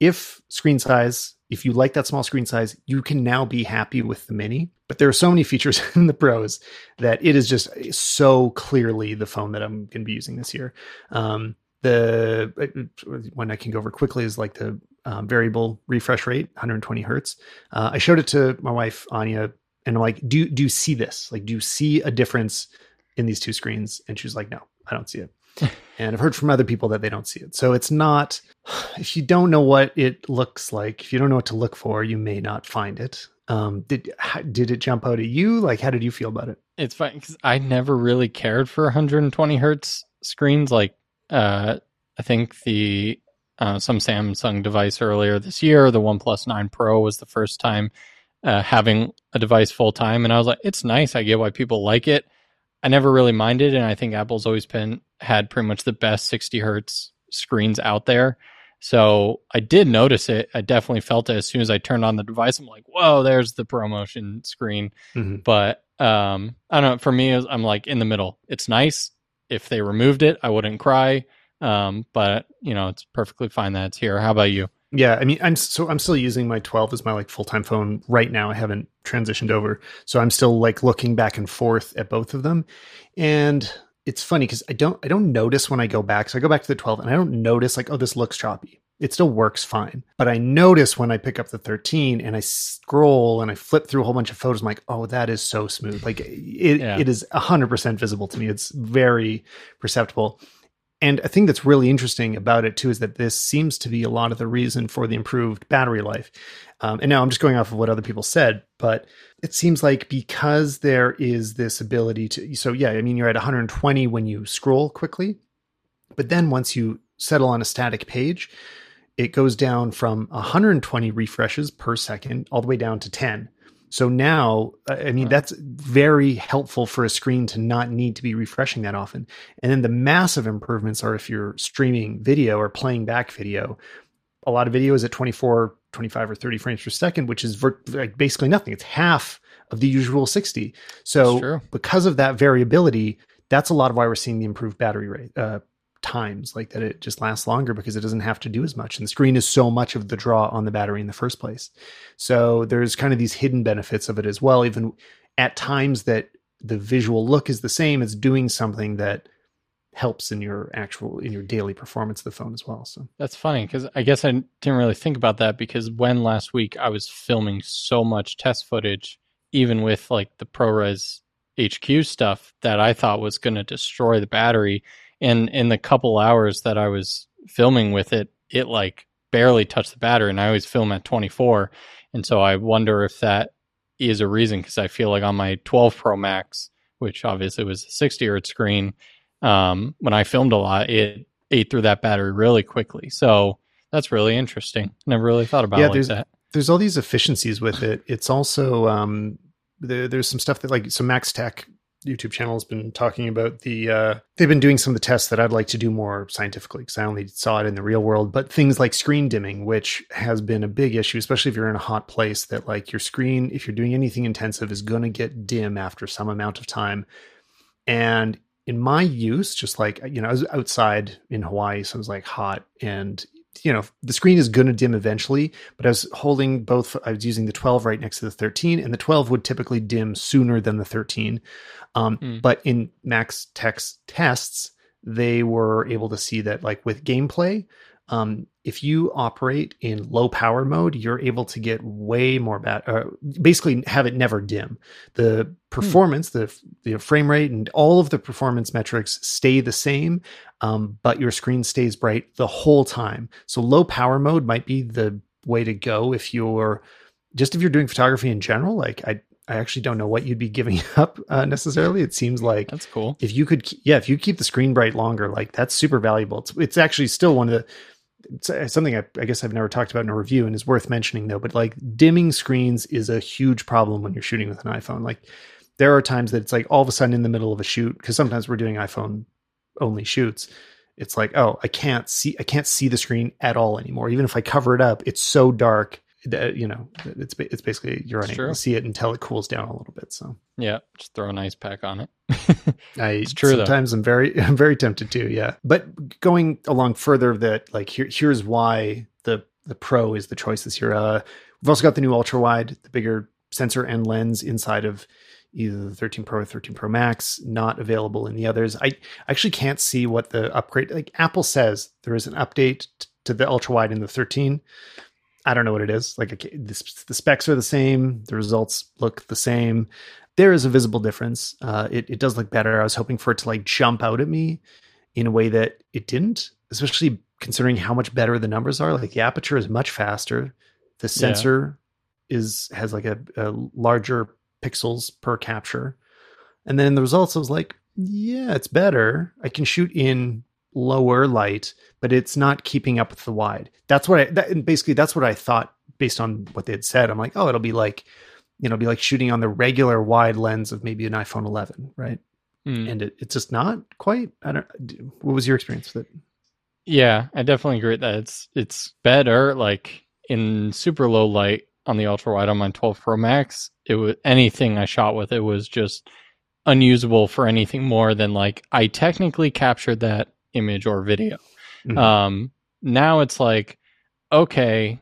if screen size, if you like that small screen size, you can now be happy with the mini, but there are so many features in the Pros that it is just so clearly the phone that I'm going to be using this year. Um, the one I can go over quickly is like the um, variable refresh rate, one hundred twenty hertz. Uh, I showed it to my wife, Anya, and I'm like, do, do you see this? Like, do you see a difference in these two screens? And she's like, no, I don't see it. And I've heard from other people that they don't see it. So it's not, if you don't know what it looks like, if you don't know what to look for, you may not find it. Um, did how, did it jump out at you? Like, how did you feel about it? It's fine, because I never really cared for one hundred twenty hertz screens. Like, uh, I think the uh, some Samsung device earlier this year, the OnePlus nine Pro was the first time Uh, having a device full time. And I was like, it's nice. I get why people like it. I never really minded. And I think Apple's always been had pretty much the best sixty hertz screens out there. So I did notice it. I definitely felt it as soon as I turned on the device. I'm like, whoa, there's the ProMotion screen. Mm-hmm. But um, I don't know. For me, I'm like in the middle. It's nice. If they removed it, I wouldn't cry. Um, but, you know, it's perfectly fine that it's here. How about you? Yeah, I mean, I'm so I'm still using my twelve as my like full-time phone right now. I haven't transitioned over. So I'm still like looking back and forth at both of them. And it's funny because I don't I don't notice when I go back. So I go back to the twelve and I don't notice like, oh, this looks choppy. It still works fine. But I notice when I pick up the thirteen and I scroll and I flip through a whole bunch of photos, I'm like, oh, that is so smooth. Like it, yeah. It is one hundred percent visible to me. It's very perceptible. And a thing that's really interesting about it, too, is that this seems to be a lot of the reason for the improved battery life. Um, and now I'm just going off of what other people said, but it seems like because there is this ability to... So, yeah, I mean, you're at one hundred twenty when you scroll quickly, but then once you settle on a static page, it goes down from one hundred twenty refreshes per second all the way down to ten. So now, I mean, that's very helpful for a screen to not need to be refreshing that often. And then the massive improvements are if you're streaming video or playing back video. A lot of video is at twenty-four, twenty-five, or thirty frames per second, which is ver- like basically nothing. It's half of the usual sixty. So because of that variability, that's a lot of why we're seeing the improved battery rate uh, times, like that it just lasts longer because it doesn't have to do as much. And the screen is so much of the draw on the battery in the first place. So there's kind of these hidden benefits of it as well. Even at times that the visual look is the same, it's doing something that helps in your actual, in your daily performance of the phone as well. So that's funny, because I guess I didn't really think about that, because when last week I was filming so much test footage, even with like the ProRes H Q stuff, that I thought was going to destroy the battery. And in the couple hours that I was filming with it, it like barely touched the battery, and I always film at twenty-four. And so I wonder if that is a reason, because I feel like on my twelve Pro Max, which obviously was a sixty hertz screen, um, when I filmed a lot, it ate through that battery really quickly. So that's really interesting. Never really thought about yeah, it like there's, that. There's all these efficiencies with it. It's also, um, there, there's some stuff that like, so Max Tech YouTube channel has been talking about the, uh, they've been doing some of the tests that I'd like to do more scientifically because I only saw it in the real world, but things like screen dimming, which has been a big issue, especially if you're in a hot place, that like your screen, if you're doing anything intensive, is going to get dim after some amount of time. And in my use, just like, you know, I was outside in Hawaii, so it was like hot, and you know, the screen is going to dim eventually, but I was holding both. I was using the twelve right next to the thirteen, and the twelve would typically dim sooner than the thirteen. Um, mm. But in Max Tech's tests, they were able to see that like with gameplay, um, if you operate in low power mode, you're able to get way more bad, uh, basically have it never dim. The performance, mm. the, the frame rate and all of the performance metrics stay the same. Um, but your screen stays bright the whole time. So low power mode might be the way to go if you're just if you're doing photography in general. Like I, I actually don't know what you'd be giving up uh, necessarily. It seems like that's cool. If you could, yeah, if you keep the screen bright longer, like that's super valuable. It's, it's actually still one of the it's something I, I guess I've never talked about in a review and is worth mentioning though. But like dimming screens is a huge problem when you're shooting with an iPhone. Like there are times that it's like all of a sudden in the middle of a shoot, because sometimes we're doing iPhone only shoots, it's like, oh, I can't see, I can't see the screen at all anymore. Even if I cover it up, it's so dark that, you know, it's, it's basically you're unable to see it until it cools down a little bit. So yeah, just throw an ice pack on it. I, it's true. Sometimes though. I'm very, I'm very tempted to. Yeah. But going along further that like, here, here's why the, the Pro is the choice this year. Uh, we've also got the new ultra wide, the bigger sensor and lens inside of either the thirteen Pro or thirteen Pro Max, not available in the others. I actually can't see what the upgrade, like Apple says there is an update t- to the ultra wide in the thirteen. I don't know what it is. Like I the, the specs are the same. The results look the same. There is a visible difference. Uh, it, it does look better. I was hoping for it to like jump out at me in a way that it didn't, especially considering how much better the numbers are. Like the aperture is much faster. The sensor yeah. is, has like a, a larger pixels per capture. And then in the results, I was like, yeah, it's better. I can shoot in lower light, but it's not keeping up with the wide. That's what I, that, and basically that's what I thought based on what they had said. I'm like, oh, it'll be like, you know, it'll be like shooting on the regular wide lens of maybe an iPhone eleven. Right. Mm. And it, it's just not quite, I don't, what was your experience with it? Yeah, I definitely agree that it's, it's better like in super low light on the ultra wide on my twelve Pro Max. It was anything I shot with, it was just unusable for anything more than like I technically captured that image or video. Mm-hmm. Um, now it's like, okay,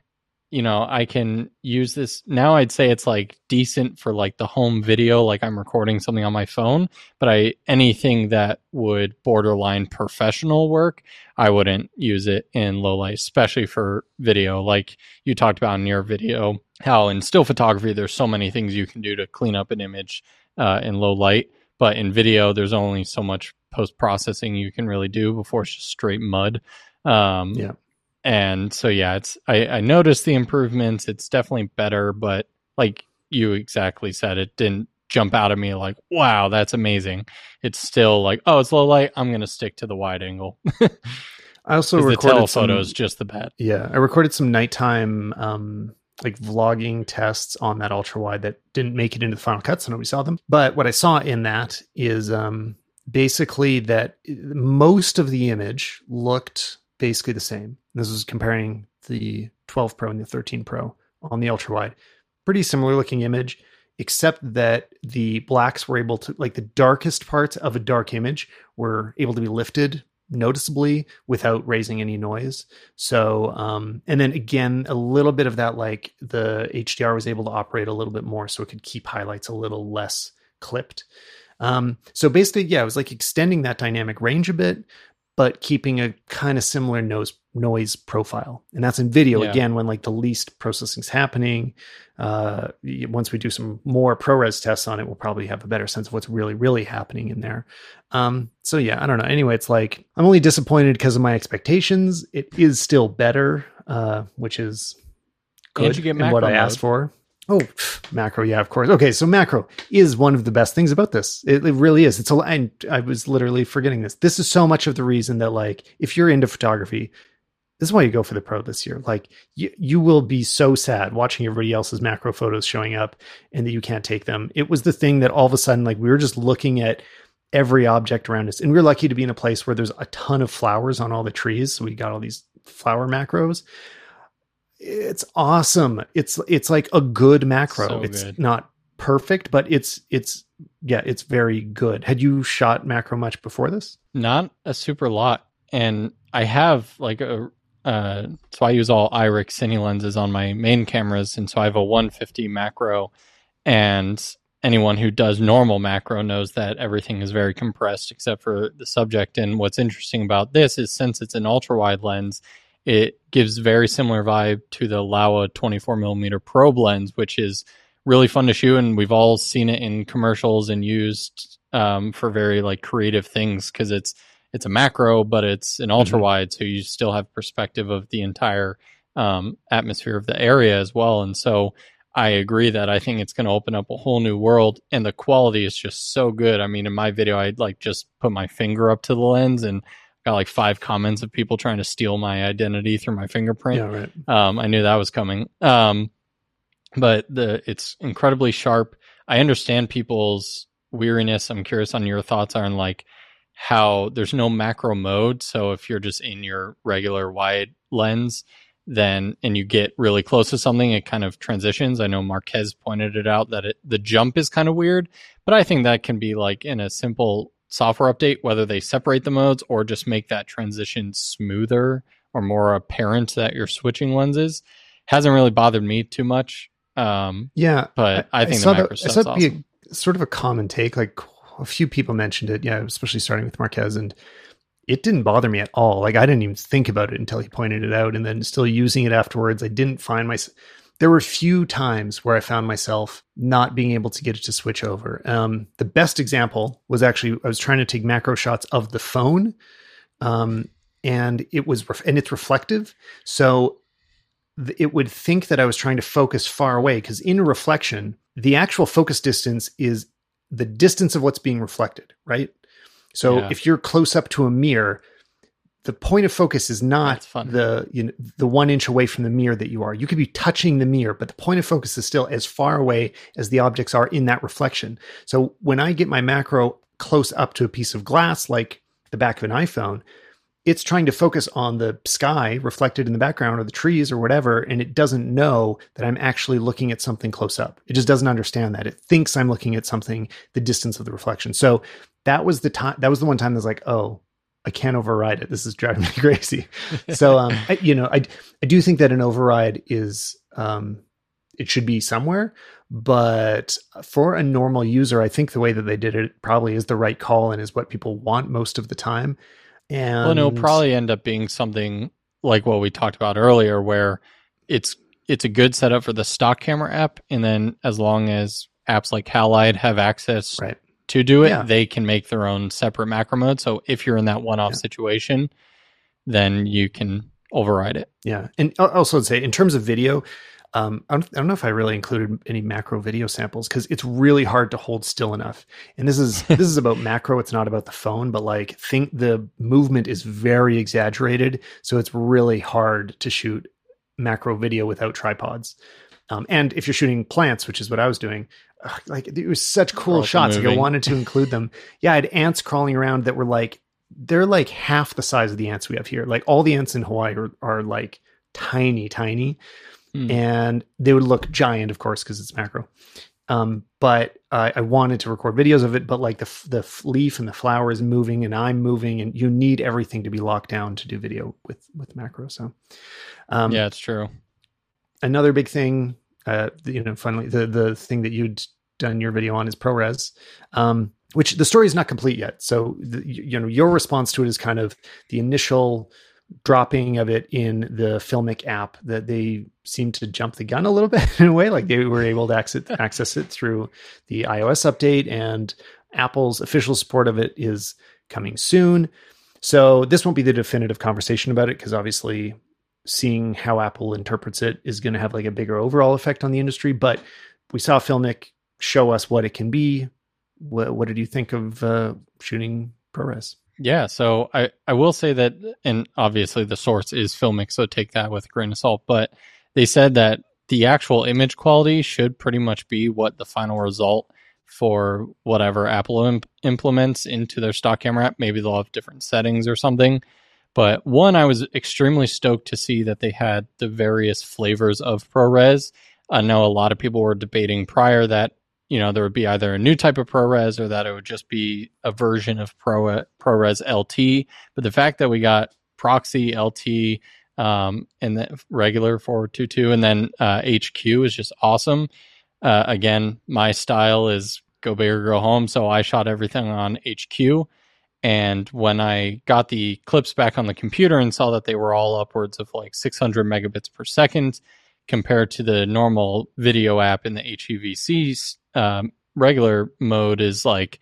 you know, I can use this. Now I'd say it's like decent for like the home video, like I'm recording something on my phone, but I, anything that would borderline professional work, I wouldn't use it in low light, especially for video. Like you talked about in your video, how in still photography, there's so many things you can do to clean up an image uh, in low light. But in video, there's only so much post-processing you can really do before it's just straight mud. Um, yeah. And so, yeah, it's I, I noticed the improvements. It's definitely better. But like you exactly said, it didn't jump out at me like, wow, that's amazing. It's still like, oh, it's low light. I'm going to stick to the wide angle. I also recorded the telephoto is just the bad. Yeah, I recorded some nighttime um like vlogging tests on that ultra wide that didn't make it into the final cut, so nobody saw them. But what I saw in that is um, basically that most of the image looked basically the same. This was comparing the twelve Pro and the thirteen Pro on the ultra wide. Pretty similar looking image, except that the blacks were able to, like the darkest parts of a dark image were able to be lifted noticeably without raising any noise. So, um, and then again, a little bit of that, like the H D R was able to operate a little bit more so it could keep highlights a little less clipped. Um, so basically, yeah, it was like extending that dynamic range a bit, but keeping a kind of similar noise noise profile. And that's in video yeah. again, when like the least processing's happening. Uh, once we do some more ProRes tests on it, we'll probably have a better sense of what's really, really happening in there. Um, so yeah, I don't know. Anyway, it's like, I'm only disappointed because of my expectations. It is still better, uh, which is good and what I asked for. Oh, macro. Yeah, of course. Okay. So macro is one of the best things about this. It, it really is. It's a, I, I was literally forgetting this. This is so much of the reason that like, if you're into photography, This is why you go for the Pro this year. Like you, you will be so sad watching everybody else's macro photos showing up and that you can't take them. It was the thing that all of a sudden, like we were just looking at every object around us. And we we're lucky to be in a place where there's a ton of flowers on all the trees. So we got all these flower macros. It's awesome. It's, it's like a good macro. So it's good. Not perfect, but it's, it's, yeah, it's very good. Had you shot macro much before this? Not a super lot. And I have like a, uh, so I use all Irix cine lenses on my main cameras. And so I have a one fifty macro, and anyone who does normal macro knows that everything is very compressed except for the subject. And what's interesting about this is since it's an ultra wide lens, it gives very similar vibe to the Laowa twenty-four millimeter probe lens, which is really fun to shoot, and we've all seen it in commercials and used um, for very like creative things because it's it's a macro, but it's an ultra wide, mm-hmm. so you still have perspective of the entire um, atmosphere of the area as well. And so I agree that I think it's going to open up a whole new world, and the quality is just so good. I mean, in my video, I like just put my finger up to the lens and got like five comments of people trying to steal my identity through my fingerprint. Yeah, right. um, I knew that was coming. Um, But the it's incredibly sharp. I understand people's weariness. I'm curious on your thoughts on like how there's no macro mode. So if you're just in your regular wide lens, then and you get really close to something, it kind of transitions. I know Marquez pointed it out that it, the jump is kind of weird, but I think that can be like in a simple software update, whether they separate the modes or just make that transition smoother or more apparent that you're switching lenses. Hasn't really bothered me too much. Um, yeah, but I, I think I the macro stuff's awesome. Be a, sort of a common take. Like a few people mentioned it. Yeah, especially starting with Marquez, and it didn't bother me at all. Like I didn't even think about it until he pointed it out, and then still using it afterwards. I didn't find my. There were few times where I found myself not being able to get it to switch over. Um, the best example was actually I was trying to take macro shots of the phone, um, and it was ref- and it's reflective, so. It would think that I was trying to focus far away because in reflection, the actual focus distance is the distance of what's being reflected, right? So yeah. If you're close up to a mirror, the point of focus is not the you know, the one inch away from the mirror that you are. You could be touching the mirror, but the point of focus is still as far away as the objects are in that reflection. So when I get my macro close up to a piece of glass, like the back of an iPhone, it's trying to focus on the sky reflected in the background or the trees or whatever. And it doesn't know that I'm actually looking at something close up. It just doesn't understand that. It thinks I'm looking at something, the distance of the reflection. So that was the time, that was the one time that's like, oh, I can't override it. This is driving me crazy. So, um, I, you know, I, I do think that an override is, um, it should be somewhere, but for a normal user, I think the way that they did it probably is the right call and is what people want most of the time. And well, and it'll probably end up being something like what we talked about earlier, where it's it's a good setup for the stock camera app, and then as long as apps like Halide have access right. to do it, yeah. they can make their own separate macro mode. So if you're in that one-off yeah. situation, then you can override it. Yeah, and also I'd say in terms of video, um, I don't, I don't know if I really included any macro video samples because it's really hard to hold still enough. And this is, this is about macro. It's not about the phone, but like think the movement is very exaggerated. So it's really hard to shoot macro video without tripods. Um, and if you're shooting plants, which is what I was doing, ugh, like it was such cool Girls shots. Like I wanted to include them. Yeah. I had ants crawling around that were like, they're like half the size of the ants we have here. Like all the ants in Hawaii are, are like tiny, tiny. Mm. And they would look giant, of course, because it's macro. Um, but uh, I wanted to record videos of it, but like the f- the f- leaf and the flower is moving and I'm moving and you need everything to be locked down to do video with, with macro. So um, yeah, it's true. Another big thing, uh, you know, finally, the, the thing that you'd done your video on is ProRes, um, which the story is not complete yet. So, the, you know, your response to it is kind of the initial dropping of it in the Filmic app that they seem to jump the gun a little bit in a way, like they were able to access, access it through the iOS update, and Apple's official support of it is coming soon. So this won't be the definitive conversation about it, because obviously seeing how Apple interprets it is going to have like a bigger overall effect on the industry. But we saw Filmic show us what it can be. What, what did you think of uh, shooting ProRes? Yeah, so I, I will say that, and obviously the source is Filmic, so take that with a grain of salt, but they said that the actual image quality should pretty much be what the final result for whatever Apple imp- implements into their stock camera app. Maybe they'll have different settings or something. But one, I was extremely stoked to see that they had the various flavors of ProRes. I know a lot of people were debating prior that, you know, there would be either a new type of ProRes or that it would just be a version of Pro ProRes L T. But the fact that we got Proxy, L T, um, and the regular four twenty-two, and then uh, H Q is just awesome. Uh, again, my style is go big or go home, so I shot everything on H Q. And when I got the clips back on the computer and saw that they were all upwards of like six hundred megabits per second compared to the normal video app in the H E V C um, regular mode is like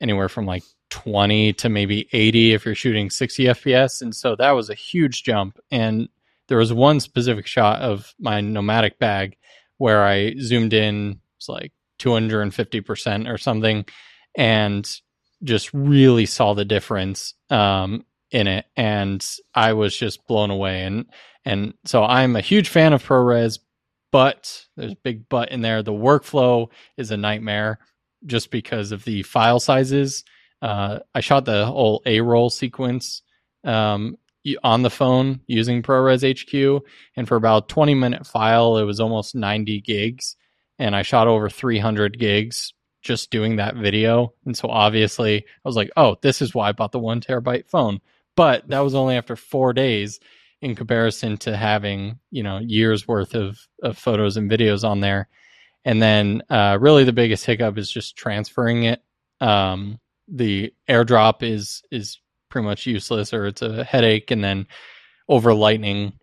anywhere from like twenty to maybe eighty if you're shooting sixty F P S. And so that was a huge jump. And there was one specific shot of my nomadic bag where I zoomed in, it's like two hundred fifty percent or something. And just really saw the difference um, in it. And I was just blown away. And and so I'm a huge fan of ProRes, but there's a big but in there. The workflow is a nightmare just because of the file sizes. Uh, I shot the whole A-roll sequence um, on the phone using ProRes H Q. And for about twenty minute file, it was almost ninety gigs. And I shot over three hundred gigs just doing that video. And so obviously I was like, oh, this is why I bought the one terabyte phone. But that was only after four days in comparison to having, you know, years worth of, of photos and videos on there. And then uh, really the biggest hiccup is just transferring it. Um, the AirDrop is, is pretty much useless, or it's a headache. And then over lightning,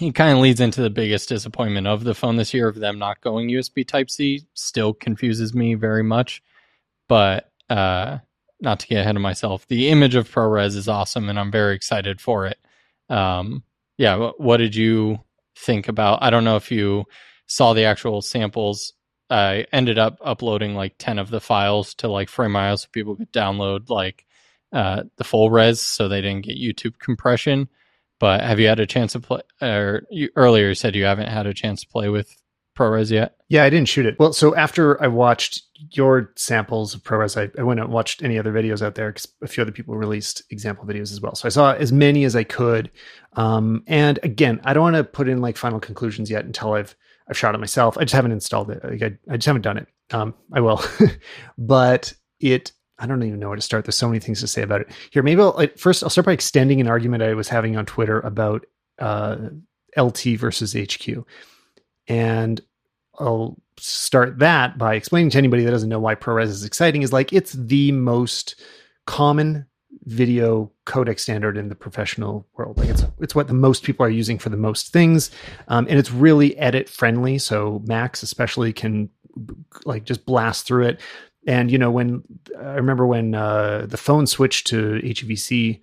it kind of leads into the biggest disappointment of the phone this year, of them not going U S B Type-C. Still confuses me very much, but uh, not to get ahead of myself. The image of ProRes is awesome, and I'm very excited for it. Um, yeah, what, what did you think about? I don't know if you saw the actual samples. I ended up uploading like ten of the files to like Frame dot I O so people could download like uh, the full res so they didn't get YouTube compression. But have you had a chance to play, or you, earlier you said you haven't had a chance to play with ProRes yet? Yeah, I didn't shoot it. Well, so after I watched your samples of ProRes, I, I went out and watched any other videos out there because a few other people released example videos as well. So I saw as many as I could. Um, and again, I don't want to put in like final conclusions yet until I've I've shot it myself. I just haven't installed it. Like I, I just haven't done it. Um, I will. But it... I don't even know where to start. There's so many things to say about it here. Maybe I'll, first I'll start by extending an argument I was having on Twitter about uh, L T versus H Q. And I'll start that by explaining to anybody that doesn't know why ProRes is exciting is like, it's the most common video codec standard in the professional world. Like it's, it's what the most people are using for the most things. Um, and it's really edit friendly. So Macs especially can like just blast through it. And, you know, when I remember when uh, the phone switched to H E V C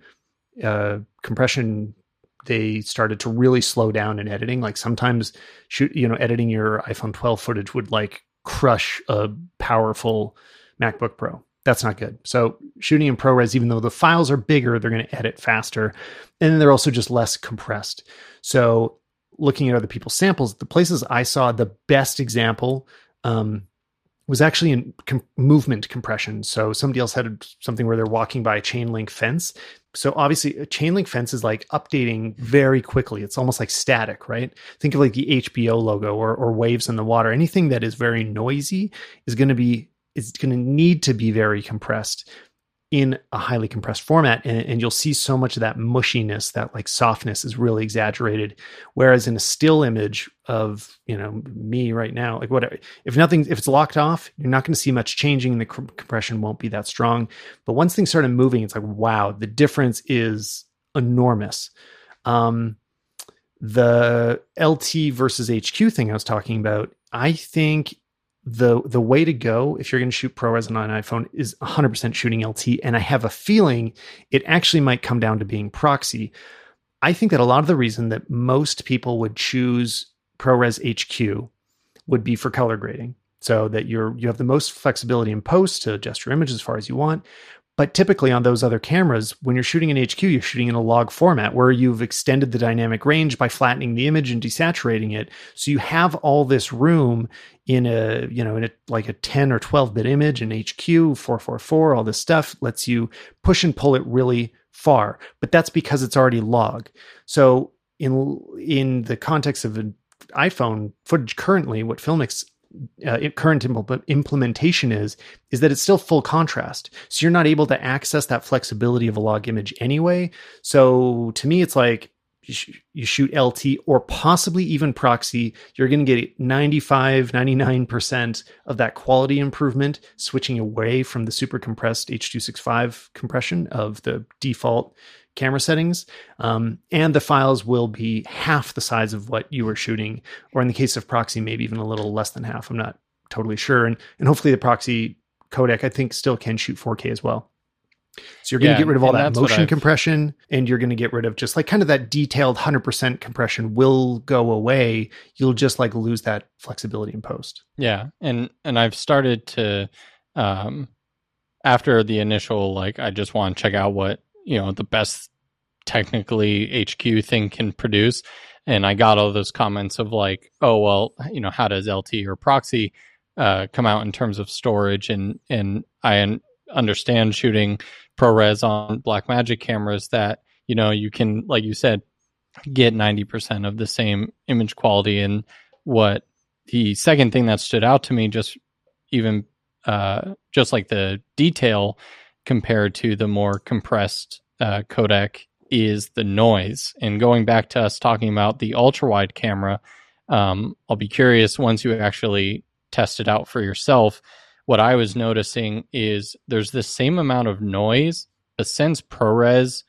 uh, compression, they started to really slow down in editing. Like sometimes shoot, you know, editing your iPhone twelve footage would like crush a powerful MacBook Pro. That's not good. So shooting in ProRes, even though the files are bigger, they're going to edit faster. And they're also just less compressed. So looking at other people's samples, the places I saw the best example, um, was actually in com- movement compression. So somebody else had something where they're walking by a chain link fence. So obviously a chain link fence is like updating very quickly. It's almost like static, right? Think of like the H B O logo or, or waves in the water. Anything that is very noisy is going to be, is going to need to be very compressed in a highly compressed format. And, and you'll see so much of that mushiness, that like softness is really exaggerated. Whereas in a still image of, you know, me right now, like whatever, if nothing, if it's locked off, you're not going to see much changing and the comp- compression won't be that strong. But once things started moving, it's like, wow, the difference is enormous. Um, the L T versus H Q thing I was talking about, I think the the way to go if you're going to shoot ProRes on an iPhone is one hundred percent shooting L T. And I have a feeling it actually might come down to being proxy. I think that a lot of the reason that most people would choose ProRes H Q would be for color grading, so that you're you have the most flexibility in post to adjust your image as far as you want. But typically on those other cameras, when you're shooting in H Q, you're shooting in a log format where you've extended the dynamic range by flattening the image and desaturating it. So you have all this room in a, you know, in a, like a ten or twelve bit image in H Q, four forty-four, all this stuff lets you push and pull it really far, but that's because it's already log. So in, in the context of an iPhone footage currently, what Filmic's Uh, current impl- implementation is, is that it's still full contrast. So you're not able to access that flexibility of a log image anyway. So to me, it's like you, sh- you shoot L T or possibly even proxy, you're going to get ninety-five, ninety-nine percent of that quality improvement switching away from the super compressed H two sixty-five compression of the default camera settings, um, and the files will be half the size of what you were shooting, or in the case of proxy, maybe even a little less than half. I'm not totally sure. And and hopefully the proxy codec, I think, still can shoot four K as well. So you're going to yeah, get rid of all that motion compression, and you're going to get rid of just like kind of that detailed one hundred percent compression will go away. You'll just like lose that flexibility in post. Yeah. And, and I've started to, um, after the initial, like, I just want to check out what, you know, the best technically H Q thing can produce. And I got all those comments of like, oh, well, you know, how does L T or proxy uh, come out in terms of storage? And, and I understand shooting ProRes on Blackmagic cameras that, you know, you can, like you said, get ninety percent of the same image quality. And what the second thing that stood out to me, just even uh, just like the detail compared to the more compressed uh, codec, is the noise. And going back to us talking about the ultra-wide camera, um, I'll be curious once you actually test it out for yourself. What I was noticing is there's the same amount of noise, but since ProRes,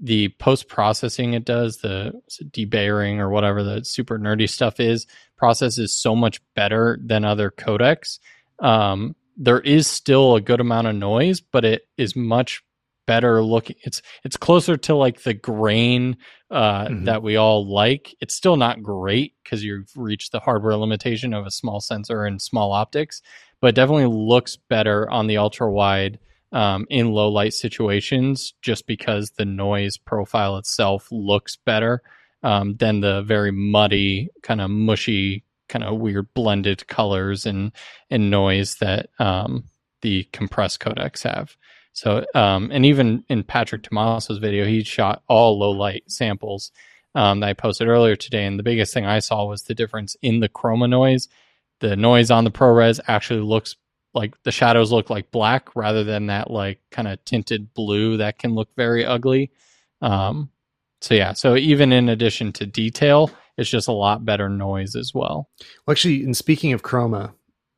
the post-processing it does, the debayering or whatever the super nerdy stuff is, processes so much better than other codecs. Um, there is still a good amount of noise, but it is much better looking. It's, it's closer to like the grain uh, mm-hmm. that we all like. It's still not great because you've reached the hardware limitation of a small sensor and small optics, but it definitely looks better on the ultra wide um, in low light situations, just because the noise profile itself looks better um, than the very muddy, kind of mushy, kind of weird blended colors and and noise that um, the compressed codecs have. So, um, and even in Patrick Tomaso's video, he shot all low light samples um, that I posted earlier today. And the biggest thing I saw was the difference in the chroma noise. The noise on the ProRes actually looks like the shadows look like black rather than that like kind of tinted blue that can look very ugly. Um, so yeah, so even in addition to detail, it's just a lot better noise as well. Well, actually, and speaking of chroma,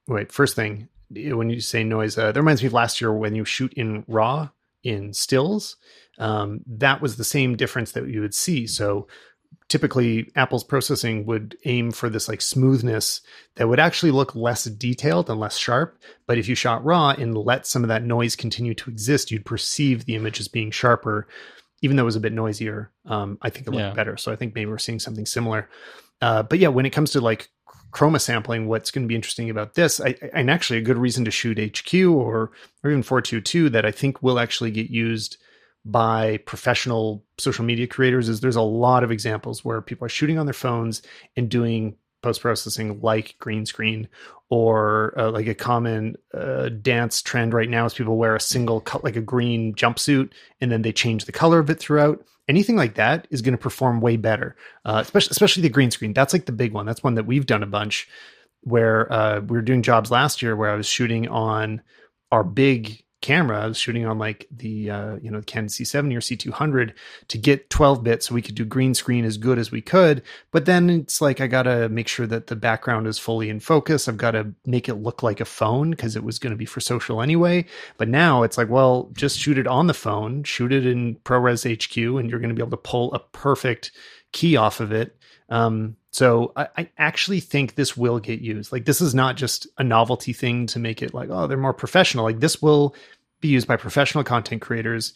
wait, first thing, when you say noise, uh, that reminds me of last year when you shoot in RAW, in stills, um, that was the same difference that you would see. So typically Apple's processing would aim for this like smoothness that would actually look less detailed and less sharp. But if you shot RAW and let some of that noise continue to exist, you'd perceive the image as being sharper. Even though it was a bit noisier, um, I think it looked yeah. better. So I think maybe we're seeing something similar. Uh, but yeah, when it comes to like chroma sampling, what's going to be interesting about this, I, I, and actually a good reason to shoot H Q or, or even four twenty-two that I think will actually get used by professional social media creators, is there's a lot of examples where people are shooting on their phones and doing post-processing like green screen, or uh, like a common uh, dance trend right now is people wear a single cut, like a green jumpsuit, and then they change the color of it throughout. Anything like that is going to perform way better, uh, especially, especially the green screen. That's like the big one. That's one that we've done a bunch where uh, we were doing jobs last year where I was shooting on our big camera. I was shooting on like the, uh, you know, Canon C seventy or C two hundred to get twelve bit so we could do green screen as good as we could. But then it's like, I got to make sure that the background is fully in focus. I've got to make it look like a phone because it was going to be for social anyway. But now it's like, well, just shoot it on the phone, shoot it in ProRes H Q, and you're going to be able to pull a perfect key off of it. Um, So I, I actually think this will get used. Like, this is not just a novelty thing to make it like, oh, they're more professional. Like, this will be used by professional content creators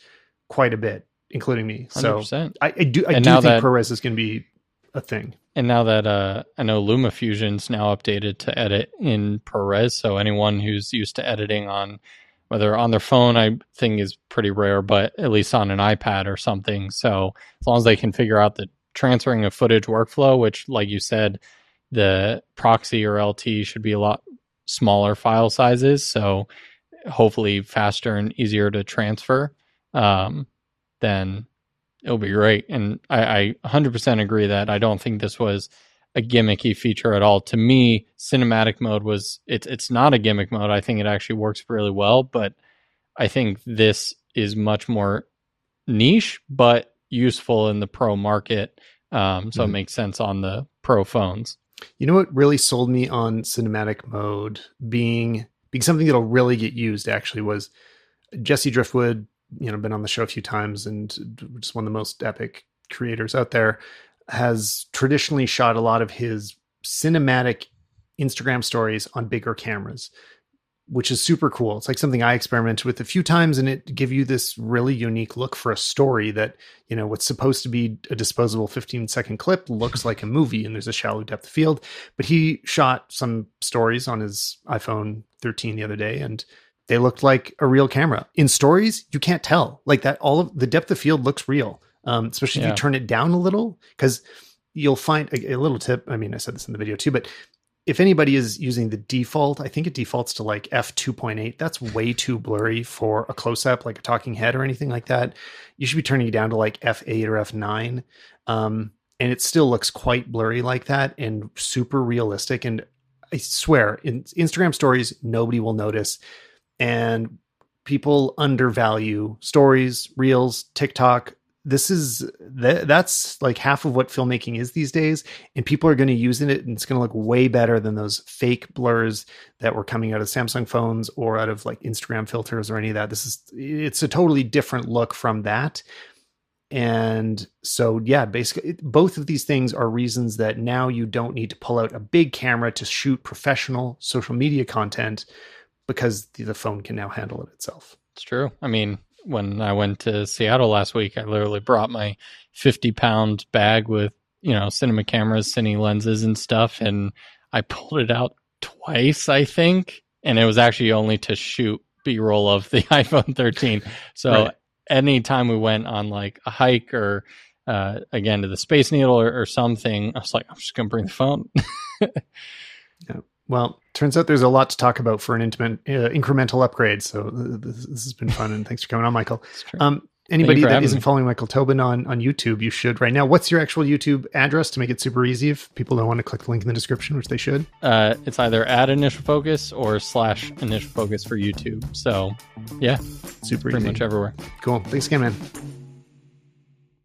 quite a bit, including me. So one hundred percent. I, I do I and do think that ProRes is going to be a thing. And now that uh, I know LumaFusion's now updated to edit in ProRes, so anyone who's used to editing on whether on their phone, I think is pretty rare, but at least on an iPad or something. So as long as they can figure out the transferring of footage workflow, which, like you said, the proxy or L T should be a lot smaller file sizes, so hopefully faster and easier to transfer, um, then it'll be great. And I, I one hundred percent agree that I don't think this was a gimmicky feature at all. To me, cinematic mode was, it's it's not a gimmick mode. I think it actually works really well, but I think this is much more niche, but useful in the pro market. Um, so mm-hmm. It makes sense on the pro phones. You know what really sold me on cinematic mode being, being something that'll really get used actually was Jesse Driftwood, you know, been on the show a few times and just one of the most epic creators out there, has traditionally shot a lot of his cinematic Instagram stories on bigger cameras, which is super cool. It's like something I experimented with a few times, and it give you this really unique look for a story that, you know, what's supposed to be a disposable fifteen second clip looks like a movie, and there's a shallow depth of field. But he shot some stories on his iPhone thirteen the other day, and they looked like a real camera. In stories, you can't tell like that. All of the depth of field looks real, um, especially yeah. if you turn it down a little, because you'll find a, a little tip. I mean, I said this in the video too, but if anybody is using the default, I think it defaults to like F two point eight. That's way too blurry for a close-up, like a talking head or anything like that. You should be turning it down to like F eight or F nine. Um, and it still looks quite blurry like that and super realistic. And I swear, in Instagram stories, nobody will notice. And people undervalue stories, reels, TikTok. This is th- that's like half of what filmmaking is these days, and people are going to use it, and it's going to look way better than those fake blurs that were coming out of Samsung phones or out of like Instagram filters or any of that. This is, it's a totally different look from that. And so, yeah, basically it, both of these things are reasons that now you don't need to pull out a big camera to shoot professional social media content, because the, the phone can now handle it itself. It's true. I mean, when I went to Seattle last week, I literally brought my fifty pound bag with, you know, cinema cameras, cine lenses and stuff. And I pulled it out twice, I think. And it was actually only to shoot B-roll of the iPhone thirteen. So right. Anytime we went on like a hike or uh, again to the Space Needle or, or something, I was like, I'm just going to bring the phone. Yeah. Well, turns out there's a lot to talk about for an intimate, uh, incremental upgrade. So this, this has been fun, and thanks for coming on, Michael. Um, anybody that isn't me. following Michael Tobin on, on YouTube, you should right now. What's your actual YouTube address to make it super easy if people don't want to click the link in the description, which they should? Uh, it's either at Initial Focus or slash Initial Focus for YouTube. So yeah, super pretty easy. Much everywhere. Cool. Thanks again, man.